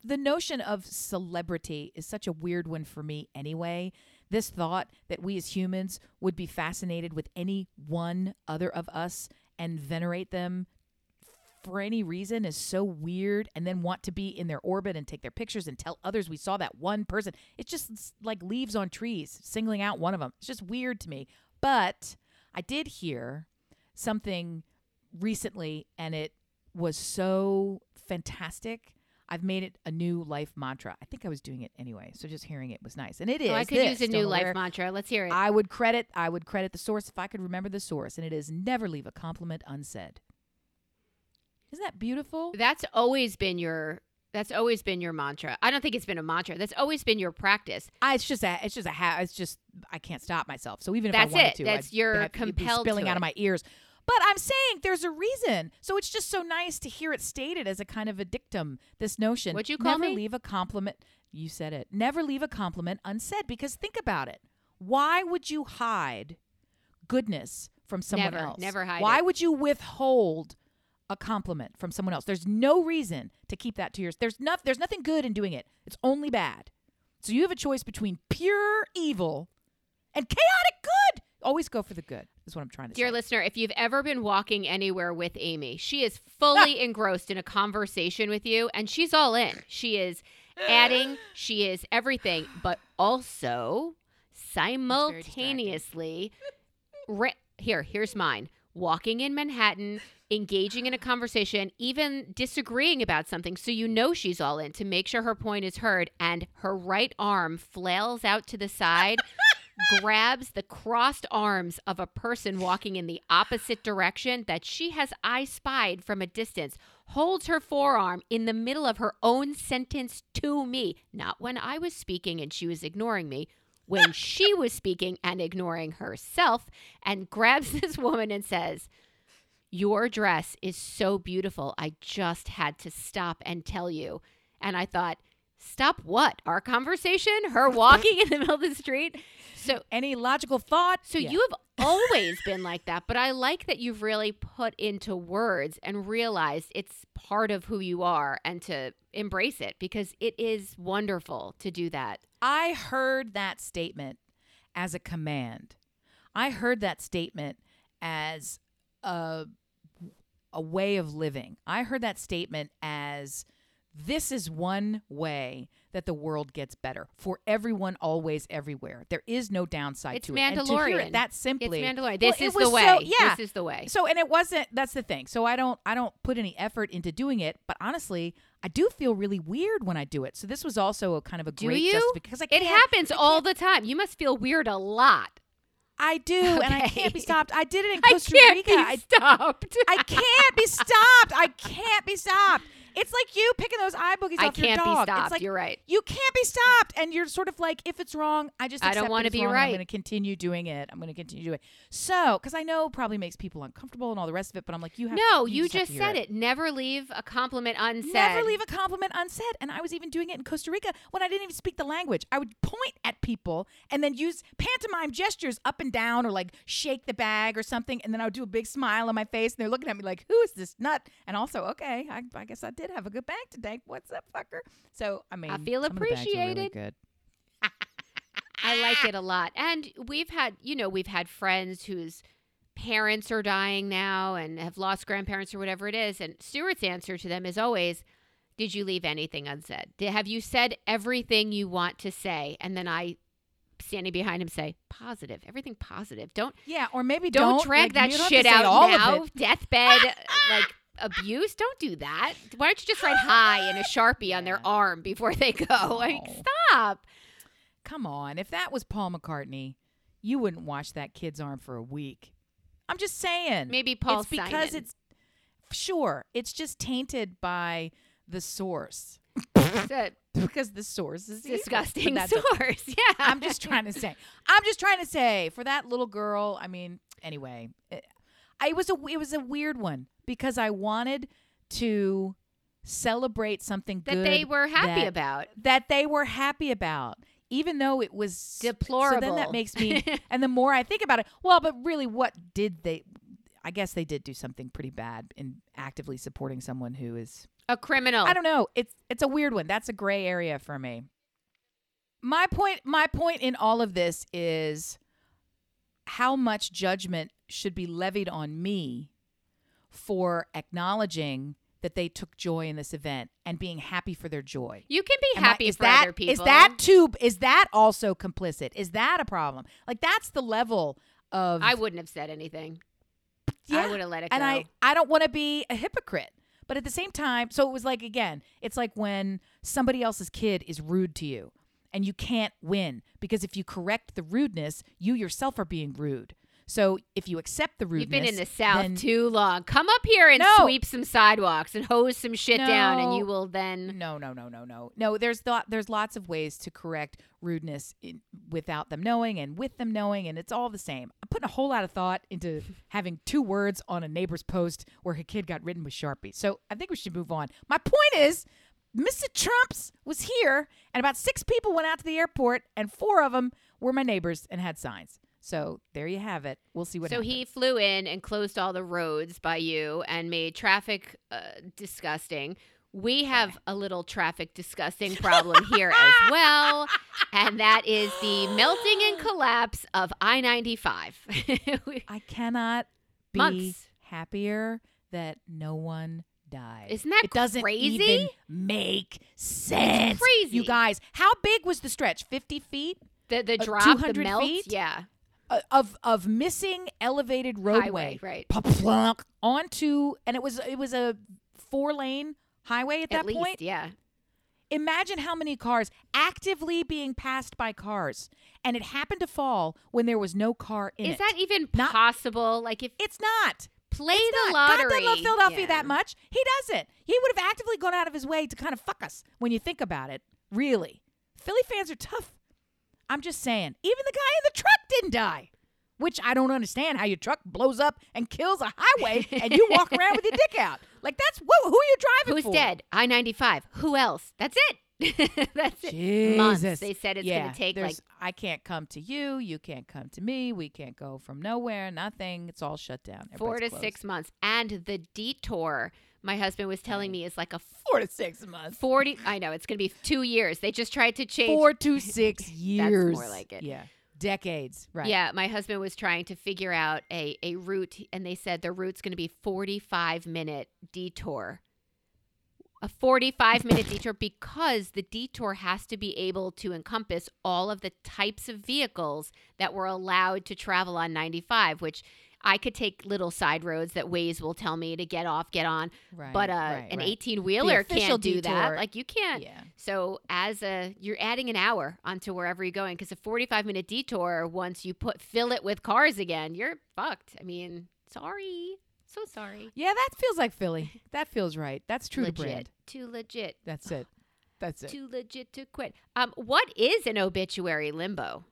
The notion of celebrity is such a weird one for me anyway. This thought that we as humans would be fascinated with any one other of us and venerate them for any reason is so weird, and then want to be in their orbit and take their pictures and tell others we saw that one person. It's just like leaves on trees, singling out one of them. It's just weird to me. But I did hear something recently, and it was so fantastic. I've made it a new life mantra. I think I was doing it anyway, so just hearing it was nice. And it is. I could use a new life mantra. Let's hear it. I would credit the source if I could remember the source, and it is never leave a compliment unsaid. Isn't that beautiful? That's always been your mantra. I don't think it's been a mantra. That's always been your practice. I can't stop myself. So even if I wanted to, that's your compelled spilling out of my ears. But I'm saying there's a reason. So it's just so nice to hear it stated as a kind of a dictum, this notion. What'd you call me? Never leave a compliment. You said it. Never leave a compliment unsaid, because think about it. Why would you hide goodness from someone else? Never hide Why would you withhold a compliment from someone else? There's no reason to keep that to yours. There's nothing good in doing it. It's only bad. So you have a choice between pure evil and chaotic good. Always go for the good is what I'm trying to say. Dear listener, if you've ever been walking anywhere with Amy, she is fully engrossed in a conversation with you, and she's all in. She is adding, she is everything, but also simultaneously, here's mine, walking in Manhattan, engaging in a conversation, even disagreeing about something. So she's all in to make sure her point is heard, and her right arm flails out to the side, grabs the crossed arms of a person walking in the opposite direction that she has eyespied from a distance, holds her forearm in the middle of her own sentence to me, not when I was speaking and she was ignoring me, when she was speaking and ignoring herself, and grabs this woman and says, your dress is so beautiful. I just had to stop and tell you. And I thought, stop what? Our conversation? Her walking in the middle of the street? So any logical thought? So yeah. You have always been like that, but I like that you've really put into words and realized it's part of who you are and to embrace it because it is wonderful to do that. I heard that statement as a command. I heard that statement as a way of living. I heard that statement as this is one way that the world gets better for everyone, always, everywhere. There is no downside to it. It's Mandalorian. That's simply it's Mandalorian. This is the way. So, yeah. This is the way. So, and it wasn't. That's the thing. So I don't put any effort into doing it. But honestly, I do feel really weird when I do it. So this was also a kind of a great justification. It happens all the time. You must feel weird a lot. I do, okay. And I can't be stopped. I did it in Costa Rica. I can't be stopped. I can't be stopped. It's like you picking those eye boogies off your dog. I can't be stopped. It's like, you're right. You can't be stopped. And you're sort of like, if it's wrong, I just accept I don't want to be wrong. Right. I'm going to continue doing it. So, because I know probably makes people uncomfortable and all the rest of it, but I'm like, you just said it. Never leave a compliment unsaid. And I was even doing it in Costa Rica when I didn't even speak the language. I would point at people and then use pantomime gestures up and down or like shake the bag or something. And then I would do a big smile on my face and they're looking at me like, who is this nut? And also, okay, I guess I did have a good bag today. What's up, fucker? So, I mean, I feel appreciated. Really good. I like it a lot. And we've had friends whose parents are dying now and have lost grandparents or whatever it is. And Stuart's answer to them is always, did you leave anything unsaid? Have you said everything you want to say? And then I, standing behind him, say, positive. Everything positive. Don't drag like, that shit out now. Deathbed, like, abuse, don't do that. Why don't you just write hi in a Sharpie on their arm before they go? Like, stop. Come on. If that was Paul McCartney, you wouldn't wash that kid's arm for a week. I'm just saying. Maybe Paul Simon. It's because it's just tainted by the source. Because the source is disgusting. Source. Yeah. I'm just trying to say for that little girl, I mean, anyway, it was a weird one. Because I wanted to celebrate something good. That they were happy about. Even though it was deplorable. So then that makes me, and the more I think about it, well, but really what did they, I guess they did do something pretty bad in actively supporting someone who is. A criminal. I don't know. It's a weird one. That's a gray area for me. My point in all of this is how much judgment should be levied on me for acknowledging that they took joy in this event and being happy for their joy. You can be happy for other people. Is that also complicit? Is that a problem? Like, that's the level of... I wouldn't have said anything. Yeah. I would have let it go. And I don't want to be a hypocrite. But at the same time, so it was like, again, it's like when somebody else's kid is rude to you and you can't win because if you correct the rudeness, you yourself are being rude. So if you accept the rudeness... You've been in the South too long. Come up here and sweep some sidewalks and hose some shit down and you will then... No. No, there's lots of ways to correct rudeness without them knowing and with them knowing, and it's all the same. I'm putting a whole lot of thought into having 2 words on a neighbor's post where her kid got written with Sharpie. So I think we should move on. My point is... Mr. Trump's was here, and about 6 people went out to the airport, and 4 of them were my neighbors and had signs. So there you have it. We'll see what happens. So he flew in and closed all the roads by you and made traffic disgusting. We have a little traffic disgusting problem here as well, and that is the melting and collapse of I-95. I cannot be happier that no one died. Isn't that crazy? It doesn't even make sense. It's crazy. You guys, how big was the stretch? 50 feet? The drop, 200 the melt? Feet? Yeah. Of missing elevated roadway. Highway, right. Plunk, onto, and it was a 4-lane highway at that least, point? Yeah. Imagine how many cars actively being passed by cars, and it happened to fall when there was no car in it. Is that even possible? Like if it's not. Play the lottery. God doesn't love Philadelphia that much. He doesn't. He would have actively gone out of his way to kind of fuck us when you think about it. Really. Philly fans are tough. I'm just saying. Even the guy in the truck didn't die. which I don't understand how your truck blows up and kills a highway and you walk around with your dick out. Like, that's who are you driving for? Who's dead? I-95. Who else? That's it. That's it. Months. They said it's going to take like... I can't come to you. You can't come to me. We can't go from nowhere. Nothing. It's all shut down. Everybody's 4 to 6 months. And the detour, my husband was telling me, is like a... 4 to 6 months. 40... I know. It's going to be 2 years. They just tried to change... 4 to 6 years. That's more like it. Yeah. Decades. Right. Yeah. My husband was trying to figure out a route, and they said the route's going to be 45-minute detour. A 45-minute detour, because the detour has to be able to encompass all of the types of vehicles that were allowed to travel on 95, which I could take little side roads that Waze will tell me to get off, get on. Right, but an 18-wheeler can't do that. Like, you can't. Yeah. So you're adding an hour onto wherever you're going, because a 45-minute detour, once you fill it with cars again, you're fucked. I mean, sorry. So sorry. Yeah, that feels like Philly. That feels right. That's true to brand. Too legit. That's it. That's it. Too legit to quit. What is an obituary limbo?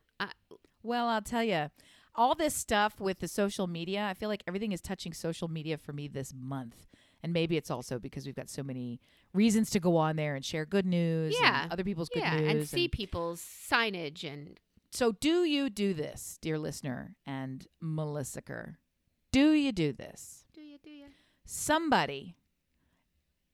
Well, I'll tell you. All this stuff with the social media, I feel like everything is touching social media for me this month. And maybe it's also because we've got so many reasons to go on there and share good news. Yeah. And other people's good news. And see people's signage. And so do you do this, dear listener and Melissaker? Do you do this? Do you? Somebody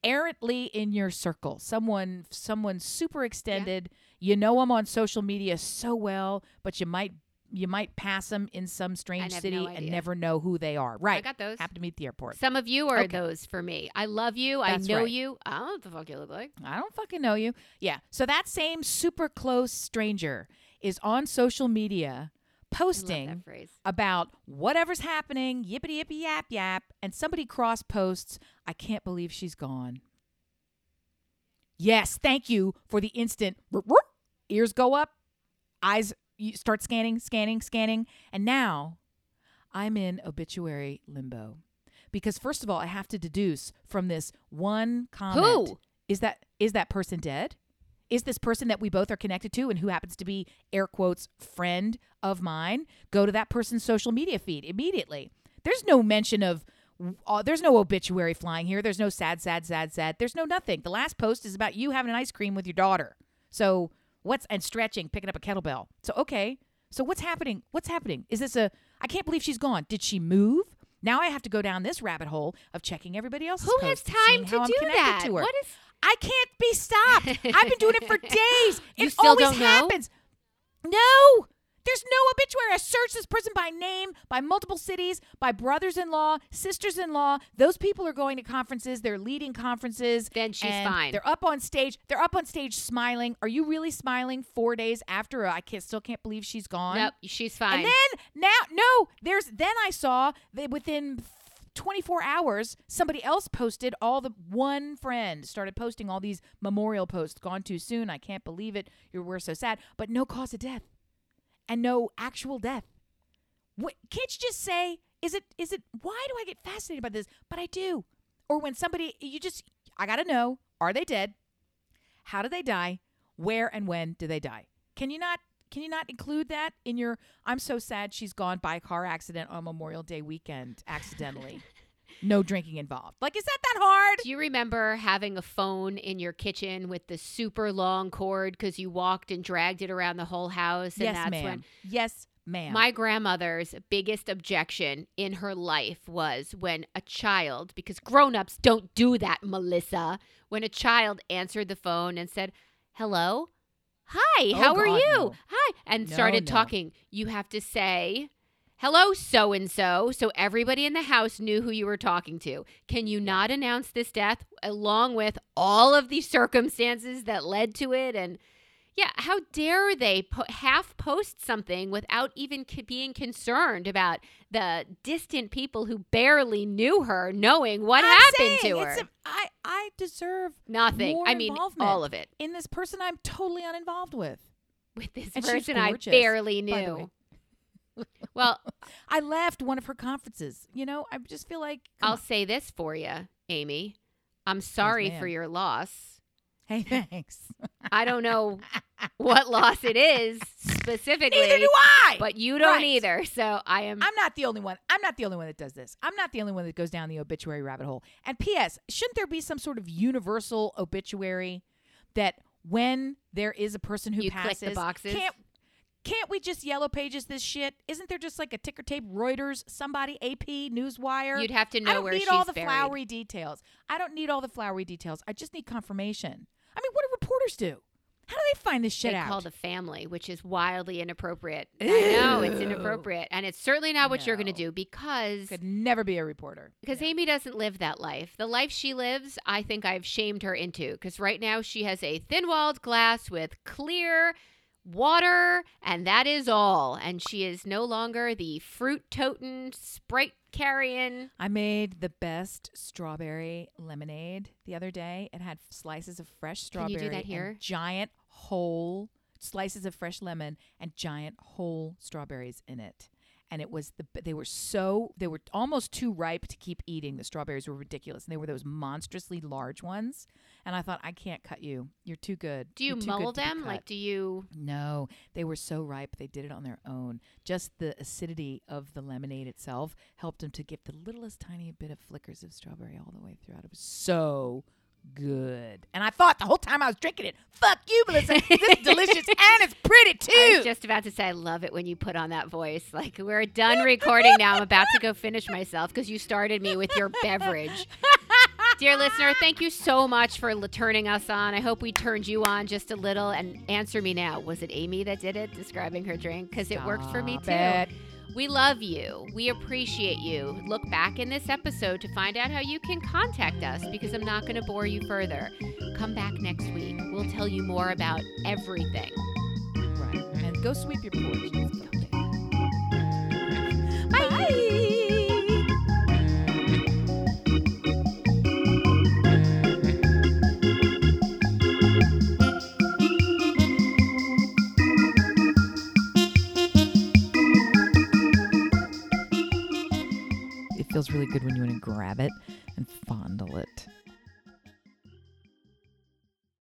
errantly in your circle, someone super extended, you know them on social media so well, but you might pass them in some strange city and never know who they are. Right. I got those. Happened to me at the airport. Some of you are those for me. I love you. That's I know you. I don't know what the fuck you look like. I don't fucking know you. Yeah. So that same super close stranger is on social media posting about whatever's happening, yippity yippity yap yap, and somebody cross posts, I can't believe she's gone. Yes, thank you for the instant. Ears go up, eyes start scanning, and now I'm in obituary limbo. Because first of all, I have to deduce from this one comment, who? Is that person dead? Is this person that we both are connected to and who happens to be, air quotes, friend of mine? Go to that person's social media feed immediately. There's no mention of, there's no obituary flying here. There's no sad. There's no nothing. The last post is about you having an ice cream with your daughter. So and stretching, picking up a kettlebell. So, okay. So what's happening? Is this I can't believe she's gone. Did she move? Now I have to go down this rabbit hole of checking everybody else's posts. Who has time to do that? What is... I can't be stopped. I've been doing it for days. You it still always don't know? Happens. No. There's no obituary. I searched this person by name, by multiple cities, by brothers-in-law, sisters-in-law. Those people are going to conferences. They're leading conferences. Then she's fine. They're up on stage. Smiling. Are you really smiling 4 days after? I still can't believe she's gone. Nope, she's fine. And then then I saw that within 24 hours, somebody else posted one friend started posting all these memorial posts. Gone too soon. I can't believe it. We're so sad. But no cause of death and no actual death. What, can't you just say, is it, why do I get fascinated by this? But I do. Or when somebody, I got to know, are they dead? How did they die? Where and when did they die? Can you not include that in your, I'm so sad she's gone by car accident on Memorial Day weekend accidentally? No drinking involved. Like, is that hard? Do you remember having a phone in your kitchen with the super long cord because you walked and dragged it around the whole house? And yes, ma'am. My grandmother's biggest objection in her life was when a child, because grown-ups don't do that, Melissa, when a child answered the phone and said, hello? Hi, how are you? No. Hi. And started talking. You have to say, hello, so-and-so. So everybody in the house knew who you were talking to. Can you not announce this death along with all of the circumstances that led to it? And how dare they half-post something without even being concerned about the distant people who barely knew her knowing what happened to her? I deserve nothing. More involvement, all of it. In this person I'm totally uninvolved with. With this person I barely knew. Well, I left one of her conferences. You know, I just feel like... I'll say this for you, Amy. I'm sorry for your loss. Hey, thanks. I don't know what loss it is specifically. Neither do I. But you don't either. So I'm not the only one. I'm not the only one that does this. I'm not the only one that goes down the obituary rabbit hole. And P.S., shouldn't there be some sort of universal obituary that when there is a person who passes, click the boxes? Can't we just Yellow Pages this shit? Isn't there just like a ticker tape, Reuters, somebody, AP, Newswire? You'd have to know where she's buried. I don't need all the flowery details. I don't need all the flowery details. I just need confirmation. I mean, what do reporters do? How do they find this shit out? They call the family, which is wildly inappropriate. Ew. I know, it's inappropriate. And it's certainly not what you're going to do because... Could never be a reporter. Because Amy doesn't live that life. The life she lives, I think I've shamed her into. Because right now she has a thin-walled glass with clear... water, and that is all. And she is no longer the fruit-toting, Sprite-carrying. I made the best strawberry lemonade the other day. It had slices of fresh strawberry. Can you do that here? And giant whole slices of fresh lemon and giant whole strawberries in it. And it was they were almost too ripe to keep eating. The strawberries were ridiculous. And they were those monstrously large ones. And I thought, I can't cut you. You're too good. Do you mull them? Like, do you? No, they were so ripe. They did it on their own. Just the acidity of the lemonade itself helped them to get the littlest tiny bit of flickers of strawberry all the way throughout. It was so good. And I thought the whole time I was drinking it, fuck you, Melissa. This is delicious and it's pretty too. I was just about to say, I love it when you put on that voice. Like, we're done recording now. I'm about to go finish myself because you started me with your beverage. Dear listener, thank you so much for turning us on. I hope we turned you on just a little. And answer me now. Was it Amy that did it, describing her drink? Because it worked for me too. We love you. We appreciate you. Look back in this episode to find out how you can contact us because I'm not going to bore you further. Come back next week. We'll tell you more about everything. Right. And go sweep your porch. Bye. Bye. Feels really good when you want to grab it and fondle it.